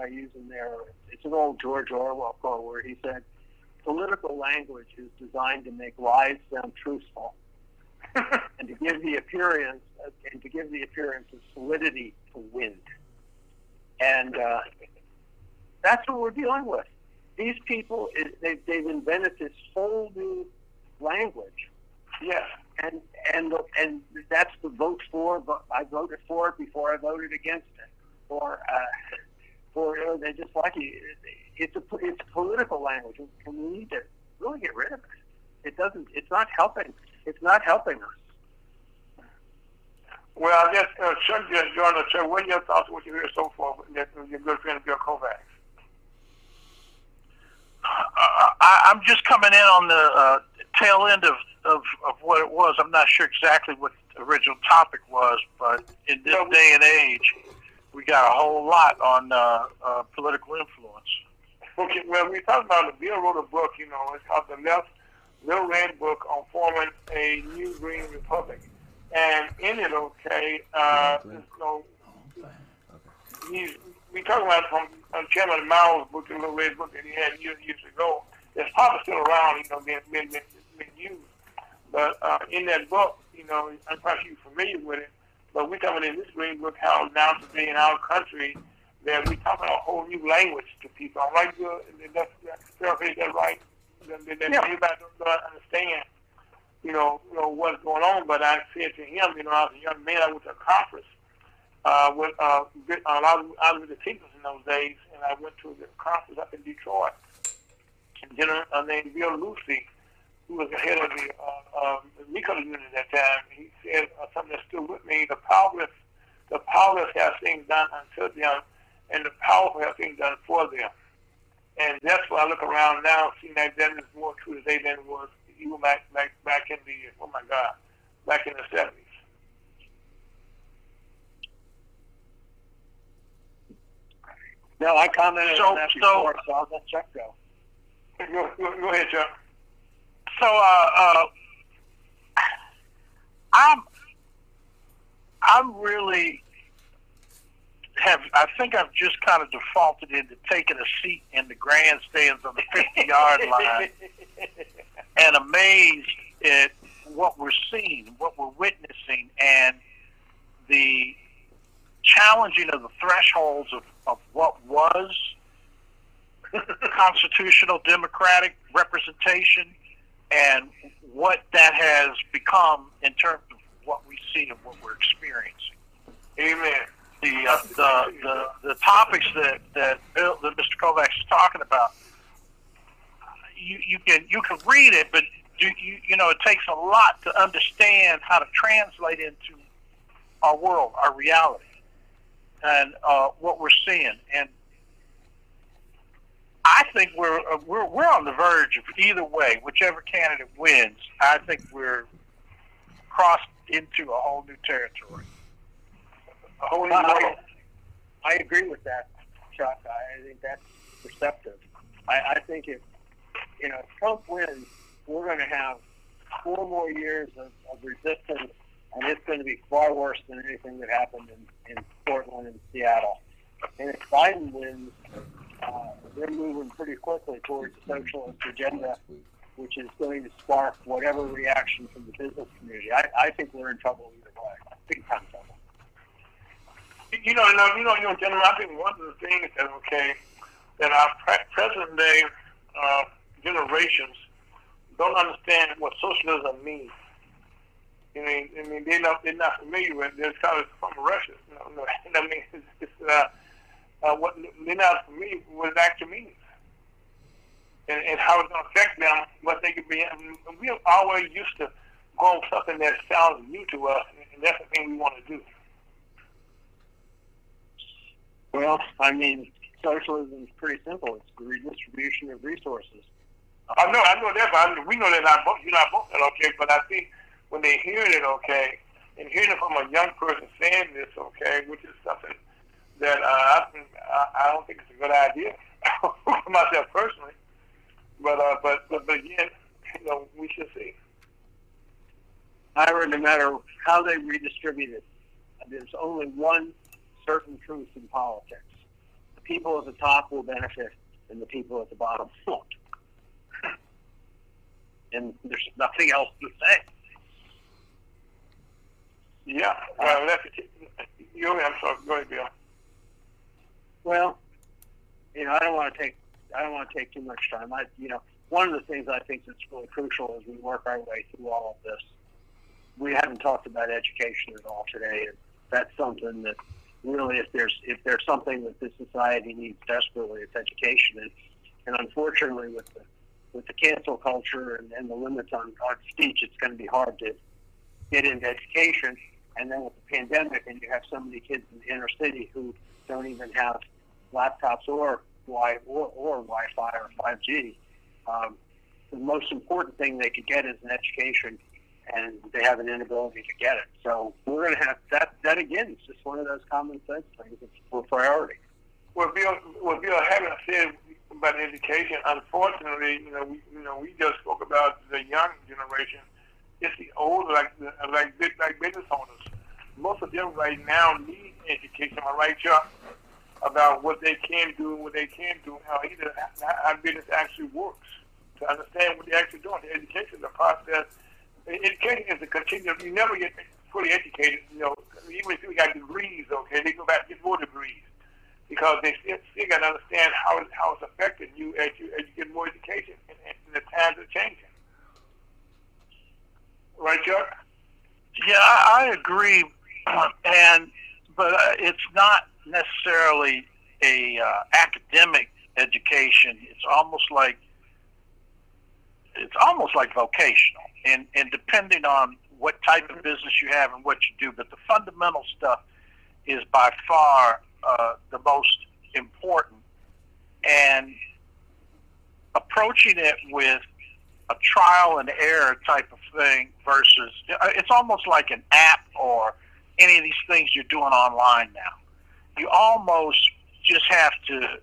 use in there, it's an old George Orwell quote where he said, "Political language is designed to make lies sound truthful, and to give the appearance of solidity to wind." And that's what we're dealing with. These people, they've invented this whole new language. Yes. And that's the vote for. But I voted for it before I voted against it. Or they're just lucky. It's political language, and we need to really get rid of it. It doesn't. It's not helping. It's not helping us. Well, Chuck just joined us. Chuck, what are your thoughts on what you hear so far with your good friend Bill Kovac? I'm just coming in on the tail end of what it was. I'm not sure exactly what the original topic was, but in this day and age, we got a whole lot on political influence. Okay, well, we talked about it. Bill wrote a book, it's called The Left, Bill Rand book on forming a new green republic. And in it, we talked about it from Chairman Mao's book, the Little Red book that he had years ago. It's probably still around, being used. But in that book, I'm quite sure you're familiar with it. But we're talking in this green book how now today in our country that we talk about a whole new language to people. I'm like, paraphrase that right? That everybody doesn't understand, what's going on. But I said to him, I was a young man. I went to a conference with a lot of the teachers in those days, and I went to a conference up in Detroit. And a gentleman named Bill Lucy, who was the head of the Nicola unit at that time, he said something that stood with me: the powerless have things done unto them, and the powerful have things done for them. And that's why I look around now, seeing that that is more true today than it was even back in the back in the 70s. No, I commented on that before, so I'll let Chuck go. Go ahead, Chuck. So I'm really I think I've just kind of defaulted into taking a seat in the grandstands on the 50-yard line and amazed at what we're seeing, what we're witnessing, and the challenging of the thresholds of what was constitutional democratic representation and what that has become in terms of what we see and what we're experiencing. Amen. The topics that Mr. Kovac is talking about, you can read it, but you know it takes a lot to understand how to translate into our world, our reality, and what we're seeing. And I think we're on the verge of either way, whichever candidate wins. I think we're crossed into a whole new territory. I agree with that, Chuck. I think that's perceptive. I think if Trump wins, we're going to have 4 more years of resistance, and it's going to be far worse than anything that happened in Portland and Seattle. And if Biden wins, they're moving pretty quickly towards the socialist agenda, which is going to spark whatever reaction from the business community. I think we're in trouble either way. I think I'm in trouble. Gentlemen, I think one of the things that our present day generations don't understand what socialism means. I mean, they're not familiar with it. They're kind of from Russia. What they're not familiar with what it actually means and how it's going to affect them. What they could be. I mean, we are always used to going with something that sounds new to us, and that's the thing we want to do. Well, I mean, socialism is pretty simple. It's redistribution of resources. I know that, but we know that you're not voting, but I think when they hear it, and hearing it from a young person saying this, which is something that I don't think it's a good idea for myself personally, but again, we should see. Ira, no matter how they redistribute it, there's only one certain truth in politics. The people at the top will benefit, and the people at the bottom won't. And there's nothing else to say. Yeah. I'm sorry. Go ahead, Bill. Well, I don't want to take too much time. One of the things I think that's really crucial as we work our way through all of this, we haven't talked about education at all today, and that's something that really, if there's something that this society needs desperately, it's education. And unfortunately, with the cancel culture and the limits on speech, it's going to be hard to get into education. And then with the pandemic, and you have so many kids in the inner city who don't even have laptops or Wi-Fi or 5G. The most important thing they could get is an education, and they have an inability to get it. So we're going to have that. That again is just one of those common sense things. It's a priority. Well, Bill, having said about education, unfortunately, we just spoke about the young generation. It's the old, like business owners. Most of them right now need education. Am I right, Chuck? About what they can do, how business actually works. To understand what they're actually doing, the education is a process. Education is a continuum. You never get fully educated. Even if you got degrees, they go back and get more degrees because they still got to understand how it's affecting you as you get more education, and the times are changing. Right, Chuck? Yeah, I agree, but it's not necessarily a academic education. It's almost like vocational, and depending on what type of business you have and what you do, but the fundamental stuff is by far the most important. And approaching it with a trial and error type of thing versus it's almost like an app or any of these things you're doing online now. You almost just have to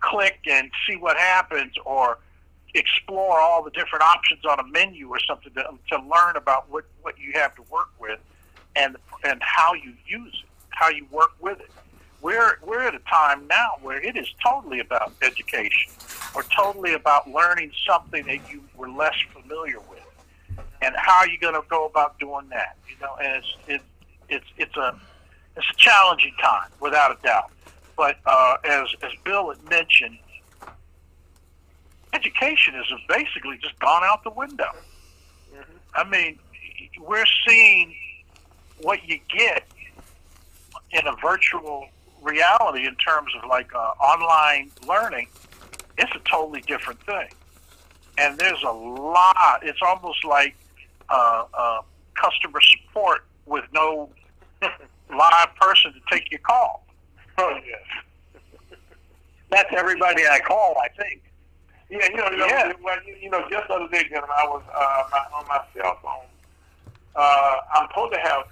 click and see what happens, or explore all the different options on a menu or something to learn about what you have to work with and how you use it, how you work with it. We're at a time now where it is totally about education, or totally about learning something that you were less familiar with. And how are you going to go about doing that? And it's a challenging time, without a doubt. But as Bill had mentioned, education educationism basically just gone out the window. Mm-hmm. I mean, we're seeing what you get in a virtual reality in terms of like online learning. It's a totally different thing. And there's a lot, it's almost like customer support with no live person to take your call. Oh, yes. That's everybody I call, I think. Yeah, you know, just the other day, gentlemen, I was on my cell phone. I'm supposed to have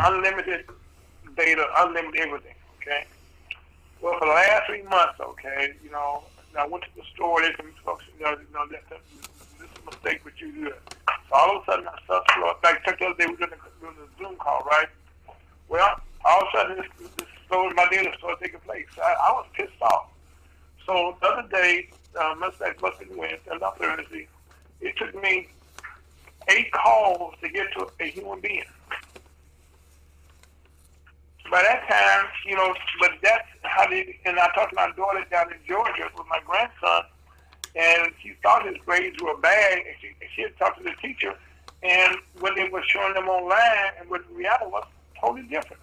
unlimited data, unlimited everything, okay? Well, for the last 3 months, okay, you know, I went to the store, they folks, you know, this is a mistake what you do. So all of a sudden, that stuff slowed up. Like, the other day, we were doing a Zoom call, right? Well, all of a sudden, this slowed my data started taking place. I was pissed off. So the other day, must have been Wednesday, not Thursday, it took me 8 calls to get to a human being. By that time, you know, but that's how they, and I talked to my daughter down in Georgia with my grandson, and she thought his grades were bad, and she had talked to the teacher, and what they were showing them online and what the reality was totally different.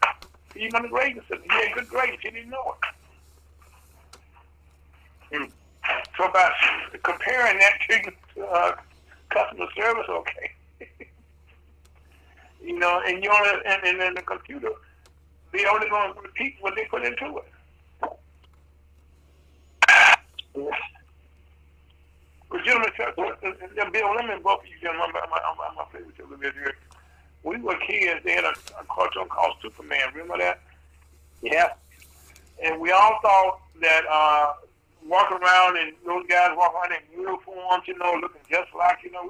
Even on the grading system, he had good grades, he didn't know it. Mm. So by comparing that to customer service, okay, you know, and you're and then the computer, they only going to repeat what they put into it. Well, gentlemen, Bill, let me both of you gentlemen, I'm going to play with you a little bit here. We were kids, they had a cartoon called Superman, remember that? Yeah. And we all thought that walking around and those guys walking around in uniforms, you know, looking just like, you know,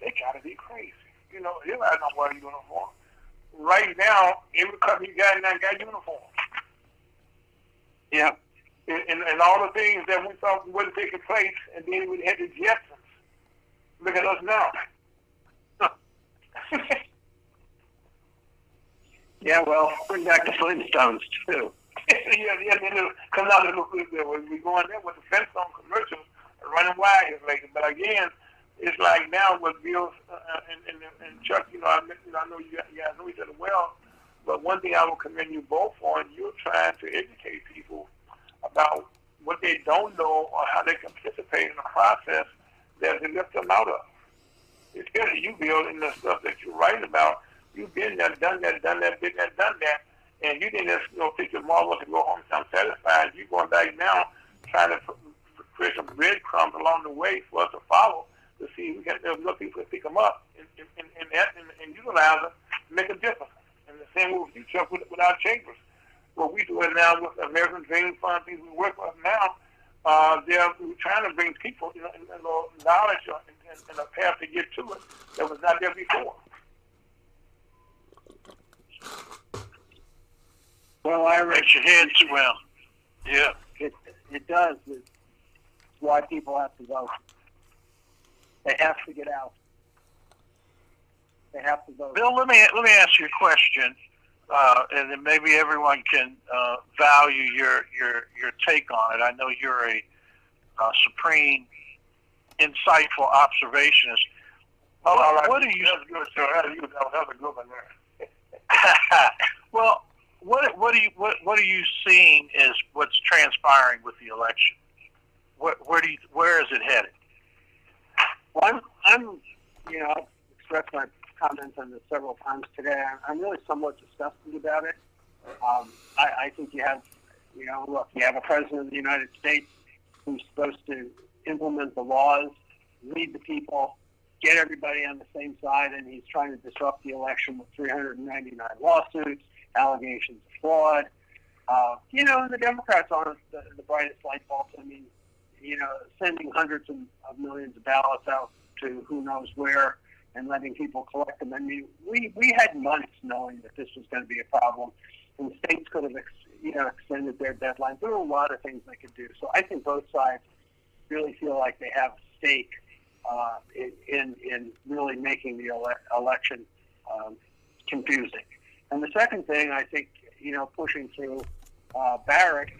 they got to be crazy. You know, they don't know why you're uniform. Right now, every company got uniforms. Yeah. And all the things that we thought wasn't taking place, and then we had the Jetsons. Look at us now. Yeah, well, bring back the Flintstones, too. Yeah, it'll come out a little bit. We're going there with the Flintstone commercial, running wires later. But again, it's like now with Bill and Chuck, you know, I know you guys know each other well, but one thing I will commend you both on, you're trying to educate people about what they don't know or how they can participate in the process that they left them out of. Especially you, Bill, in the stuff that you write about, you've been there, done that, and you didn't just, you know, think tomorrow to go home sound satisfied. You're going back now trying to create some breadcrumbs along the way for us to follow, to see we got enough people to pick them up and utilize them to make a difference. And the same with you, Chuck, with our chambers. What we do now with American Dream Fund, people we work with now, we're trying to bring people, you know, in knowledge and a path to get to it that was not there before. Well, Ira, makes your head swell. Yeah. It does. It's why people have to vote. They have to get out. They have to vote. Bill, let me ask you a question, and then maybe everyone can value your take on it. I know you're a supreme, insightful observationist. Well, what do you? That's a good one there. Well, what are you seeing as what's transpiring with the election? Where is it headed? Well, I've expressed my comments on this several times today. I'm really somewhat disgusted about it. I think you have, you have a president of the United States who's supposed to implement the laws, lead the people, get everybody on the same side, and he's trying to disrupt the election with 399 lawsuits, allegations of fraud. And the Democrats aren't the brightest light bulbs. I mean, sending hundreds of millions of ballots out to who knows where and letting people collect them. I mean, we had months knowing that this was going to be a problem, and states could have, extended their deadlines. There were a lot of things they could do. So I think both sides really feel like they have a stake in really making the election confusing. And the second thing, I think, pushing through Barrett,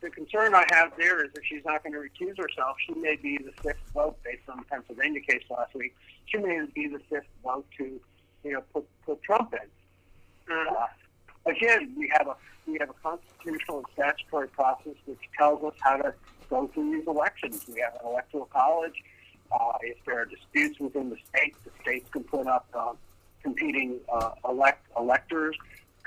the concern I have there is if she's not going to recuse herself, she may be the sixth vote based on the Pennsylvania case last week. She may be the sixth vote to, you know, put Trump in. Again, we have a constitutional and statutory process which tells us how to go through these elections. We have an electoral college. If there are disputes within the states can put up competing electors.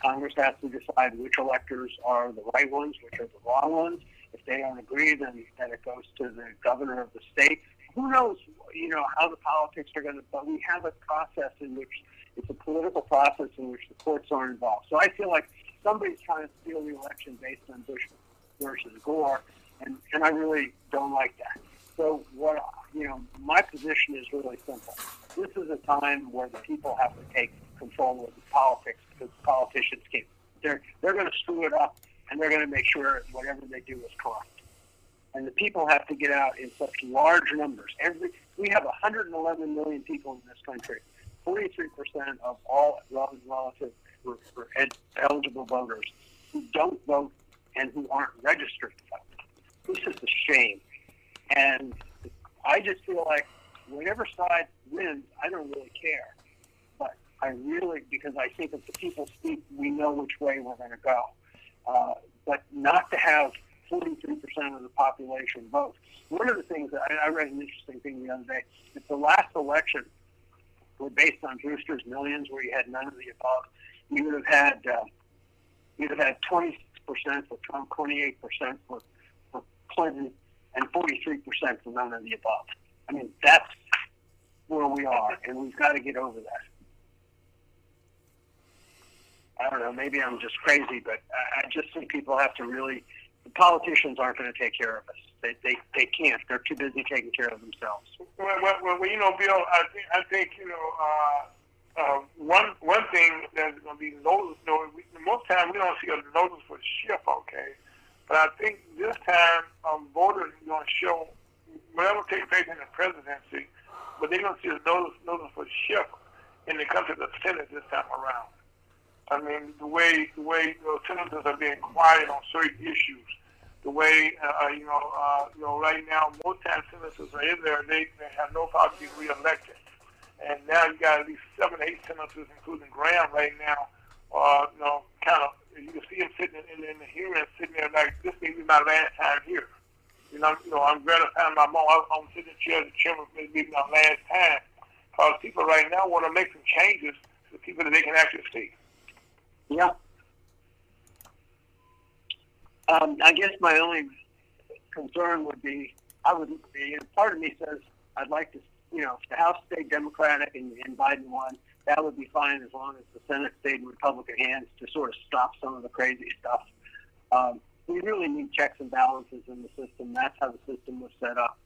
Congress has to decide which electors are the right ones, which are the wrong ones. If they don't agree, then it goes to the governor of the state. Who knows, you know, how the politics are going to, but we have a process in which it's a political process in which the courts are involved. So I feel like somebody's trying to steal the election based on Bush versus Gore, and I really don't like that. So what, you know, my position is really simple. This is a time where the people have to take control of the politics because the politicians can't. They're going to screw it up, and they're going to make sure whatever they do is corrupt. And the people have to get out in such large numbers. We have 111 million people in this country. 43% of all relative or eligible voters who don't vote and who aren't registered to vote. This is a shame. And I just feel like whatever side wins, I don't really care. But I really, because I think if the people speak, we know which way we're going to go. But not to have 43% of the population vote. One of the things that I read an interesting thing the other day, that the last election were based on Brewster's Millions, where you had none of the above. You would have had 26% for Trump, 28% for Clinton, and 43% for none of the above. I mean, that's where we are, and we've got to get over that. I don't know, maybe I'm just crazy, but I just think people have to really, the politicians aren't going to take care of us. They can't. They're too busy taking care of themselves. Well, you know, Bill, I think you know, one thing that's going to be noticed, you know, most time we don't see a notice for shift, okay? But I think this time voters are going to show whatever takes place in the presidency, but they're going to see a notice for shift in the country of the Senate this time around. I mean, the way you know, senators are being quiet on certain issues. The way right now, most times senators are in there, they have no possibility of being reelected. And now you got at least 7 or 8 senators, including Graham, right now. Kind of, you can see him sitting in the hearing, sitting there like this may be my last time here. I'm gratifying my mom. I'm sitting in the chair, the chairman may be my last time. Because people right now want to make some changes to people that they can actually see. Yeah. I guess my only concern would be, part of me says I'd like to, you know, if the House stayed Democratic and Biden won, that would be fine as long as the Senate stayed in Republican hands to sort of stop some of the crazy stuff. We really need checks and balances in the system. That's how the system was set up.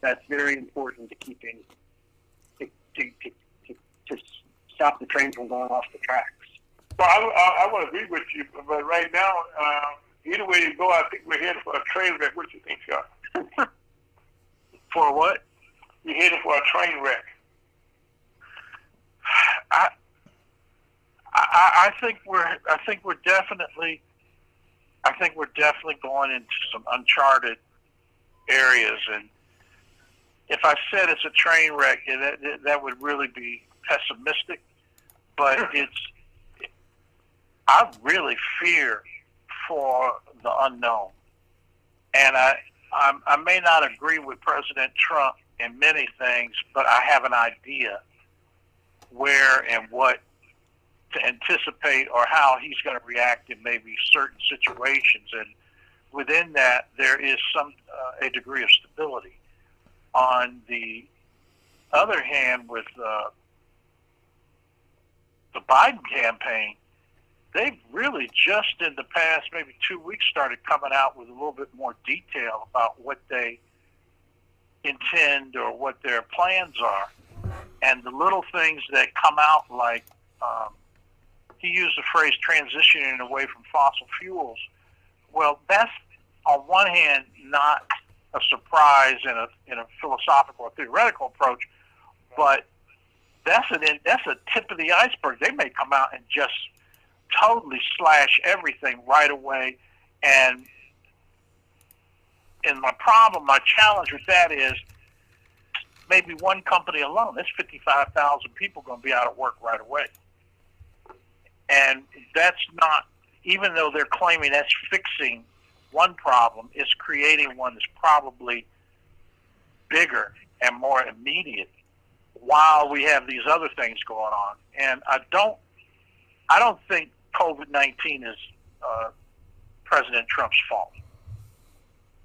That's very important to keeping, to stop the train from going off the tracks. Well, I would agree with you, but right now, either way you go, I think we're headed for a train wreck. What do you think, Chuck? For what? You're headed for a train wreck. I think we're definitely going into some uncharted areas, and if I said it's a train wreck, that would really be pessimistic. But I really fear for the unknown, and I may not agree with President Trump in many things, but I have an idea where and what to anticipate or how he's going to react in maybe certain situations. And within that, there is some a degree of stability. On the other hand, with the Biden campaign, they've really just in the past maybe 2 weeks started coming out with a little bit more detail about what they intend or what their plans are. And the little things that come out, like he used the phrase transitioning away from fossil fuels. Well, that's on one hand not a surprise in a philosophical or theoretical approach, but that's a tip of the iceberg. They may come out and just totally slash everything right away and And my problem, my challenge with that is maybe one company alone, that's 55,000 people going to be out of work right away. And that's not, even though they're claiming that's fixing one problem, it's creating one that's probably bigger and more immediate while we have these other things going on. And I don't think COVID-19 is President Trump's fault.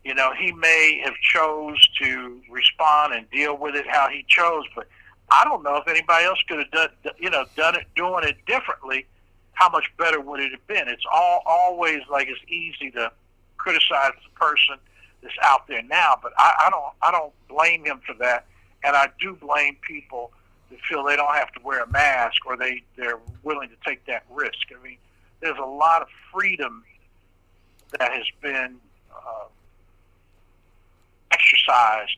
You know, he may have chose to respond and deal with it how he chose, but I don't know if anybody else could have done it differently. How much better would it have been? It's always like it's easy to criticize the person that's out there now, but I don't blame him for that, and I do blame people that feel they don't have to wear a mask or they're willing to take that risk. I mean, there's a lot of freedom that has been exercised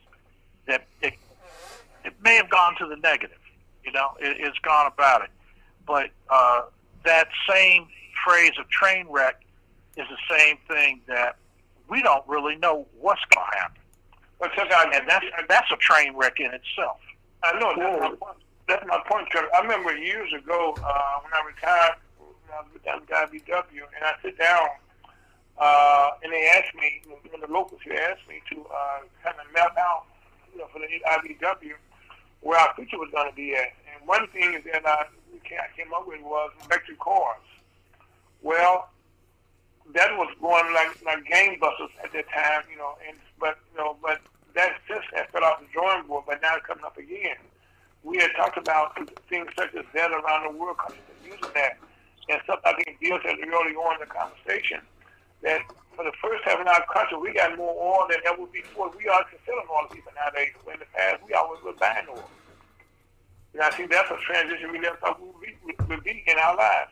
that it may have gone to the negative. You know, it's gone about it. But that same phrase of train wreck is the same thing that we don't really know what's going to happen. And that's a train wreck in itself. I know. That's my point, Trevor. I remember years ago when I retired, I was down at IBW, and I sit down. And they asked me, when the locals here asked me to kind of map out, you know, for the IBW, where our future was going to be at. And one thing that I came up with was electric cars. Well, that was going like gangbusters at that time, you know. But that system fell off the drawing board, but now it's coming up again. We had talked about things such as that around the world, using that, and stuff. I think Bill said early on in the conversation that for the first time in our country, we got more oil than ever before. We are selling oil to people nowadays. In the past, we always were buying oil. And I think that's a transition we never thought we would be in our lives.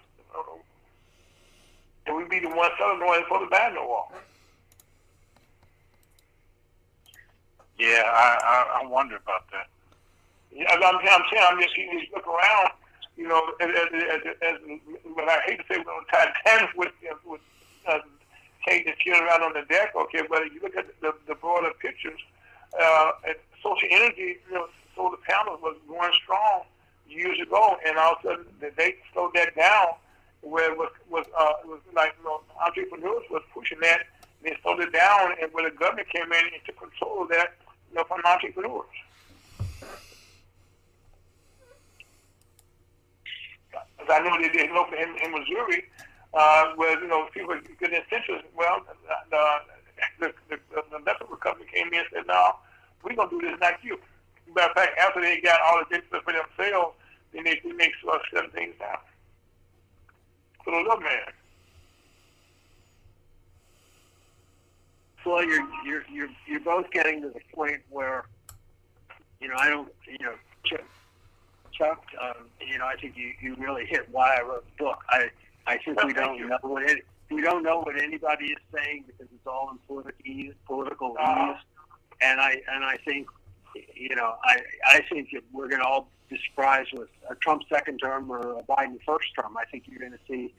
And we'd be the ones selling oil for the buying oil. Yeah, I wonder about that. Yeah, I'm just keeping this look around, you know, but I hate to say we're on Titanic with take the children around on the deck, okay, but if you look at the broader pictures, social energy, you know, solar panels was going strong years ago, and all of a sudden they slowed that down, where it was like, you know, entrepreneurs was pushing that, and they slowed it down, and when the government came in and took control of that, you know, from entrepreneurs. Because I know they did in Missouri, where, you know, people with good incentives, well, the electrical company came in and said, no, we're going to do this like you. Matter of fact, after they got all the business for themselves, then they make sure certain things happen. So the little man. Well, you're both getting to the point where, you know, I don't, you know, Chuck, you know, I think you really hit why I wrote the book. I think we don't know what anybody is saying because it's all in political ease, and I think, you know, I think that we're going to all be surprised with a Trump second term or a Biden first term. I think you're going to see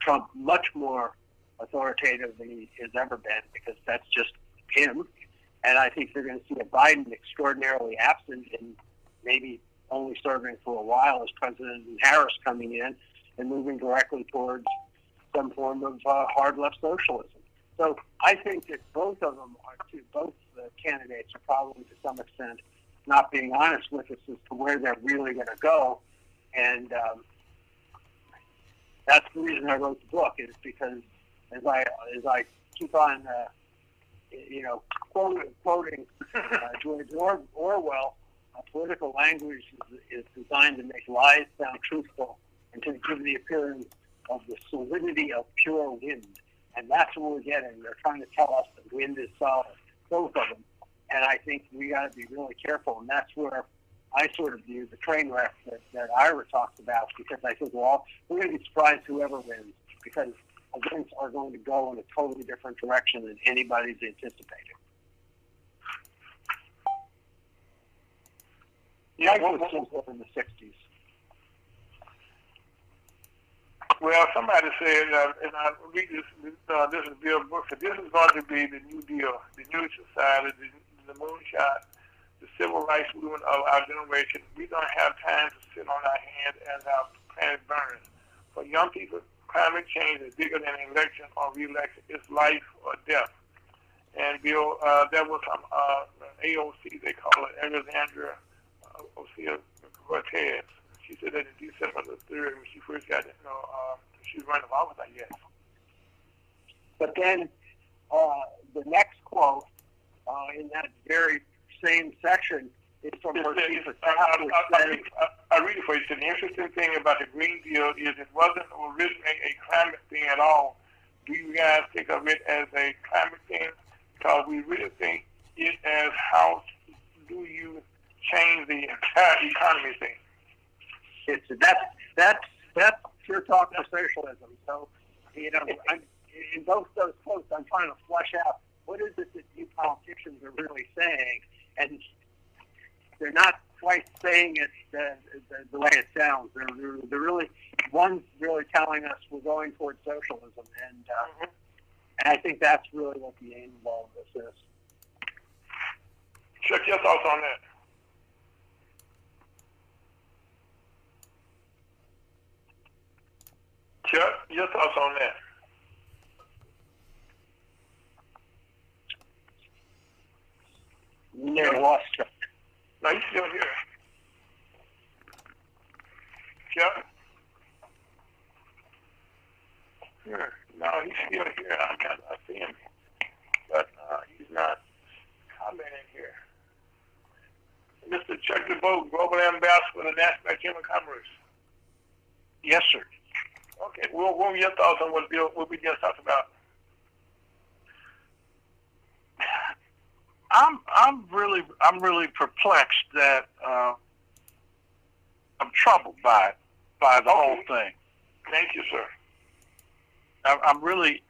Trump much more authoritative than he has ever been because that's just him, and I think you're going to see a Biden extraordinarily absent and maybe only serving for a while as president, and Harris coming in and moving directly towards some form of hard-left socialism. So I think that both of them are too. Both the candidates are probably, to some extent, not being honest with us as to where they're really going to go. And that's the reason I wrote the book, is because as I keep on, you know, quoting George Orwell, political language is designed to make lies sound truthful, and to give the appearance of the solidity of pure wind. And that's what we're getting. They're trying to tell us that wind is solid, both of them. And I think we got to be really careful. And that's where I sort of view the train wreck that Ira talks about, because I think we're going to be surprised whoever wins, because events are going to go in a totally different direction than anybody's anticipating. Yeah, I was in the 60s. Well, somebody said, and I read this is Bill Brooks, that this is going to be the New Deal, the New Society, the moonshot, the civil rights movement of our generation. We don't have time to sit on our hands as our planet burns. For young people, climate change is bigger than election or re-election. It's life or death. And Bill, that was some AOC, they call it, Alexandria Ocasio Cortez. She said that in December the 3rd, when she first got, she was running for office, I guess. But then the next quote in that very same section is from Marcia. I read it for you. It's an interesting thing about the Green Deal is it wasn't originally a climate thing at all. Do you guys think of it as a climate thing? Because we really think it as how do you change the entire economy thing. It's that's pure talk for socialism. So, you know, in both those quotes, I'm trying to flesh out what is it that you politicians are really saying, and they're not quite saying it the way it sounds. They're really one's telling us we're going towards socialism, and I think that's really what the aim of all of this is. Check your thoughts on that. Chuck, your thoughts on that? No, lost Chuck. No, he's still here. Chuck? Sure. No, he's still here. I see him. But he's not commenting here. Mr. Chuck DeVoe, Global Ambassador for the National Chamber of Commerce. Yes, sir. Okay, well, what were your thoughts on what Bill, what we just talked about? I'm really perplexed that I'm troubled by the whole thing. Thank you, sir. I'm really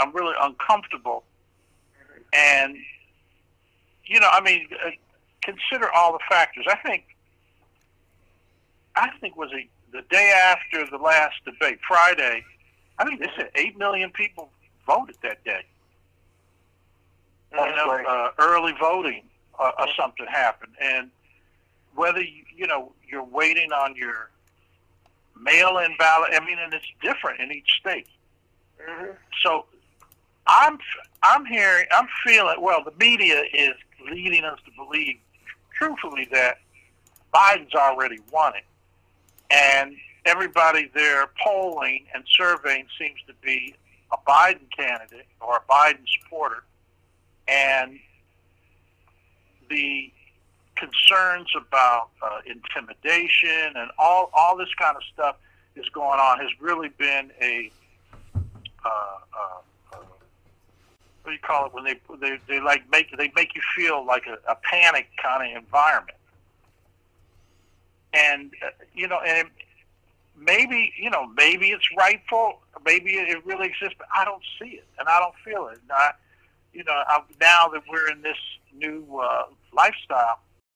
uncomfortable, and you know, I mean, consider all the factors. I think was a the day after the last debate, Friday, I think they said 8 million people voted that day. You know, right. Early voting or something happened. And whether, you know, you're waiting on your mail-in ballot, I mean, and it's different in each state. Mm-hmm. So I'm hearing, I'm feeling, well, the media is leading us to believe, truthfully, that Biden's already won it. And everybody there polling and surveying seems to be a Biden candidate or a Biden supporter. And the concerns about intimidation and all this kind of stuff is going on has really been a what do you call it when they make you feel like a panic kind of environment. And, you know, and maybe it's rightful, maybe it really exists, but I don't see it, and I don't feel it. And now that we're in this new lifestyle,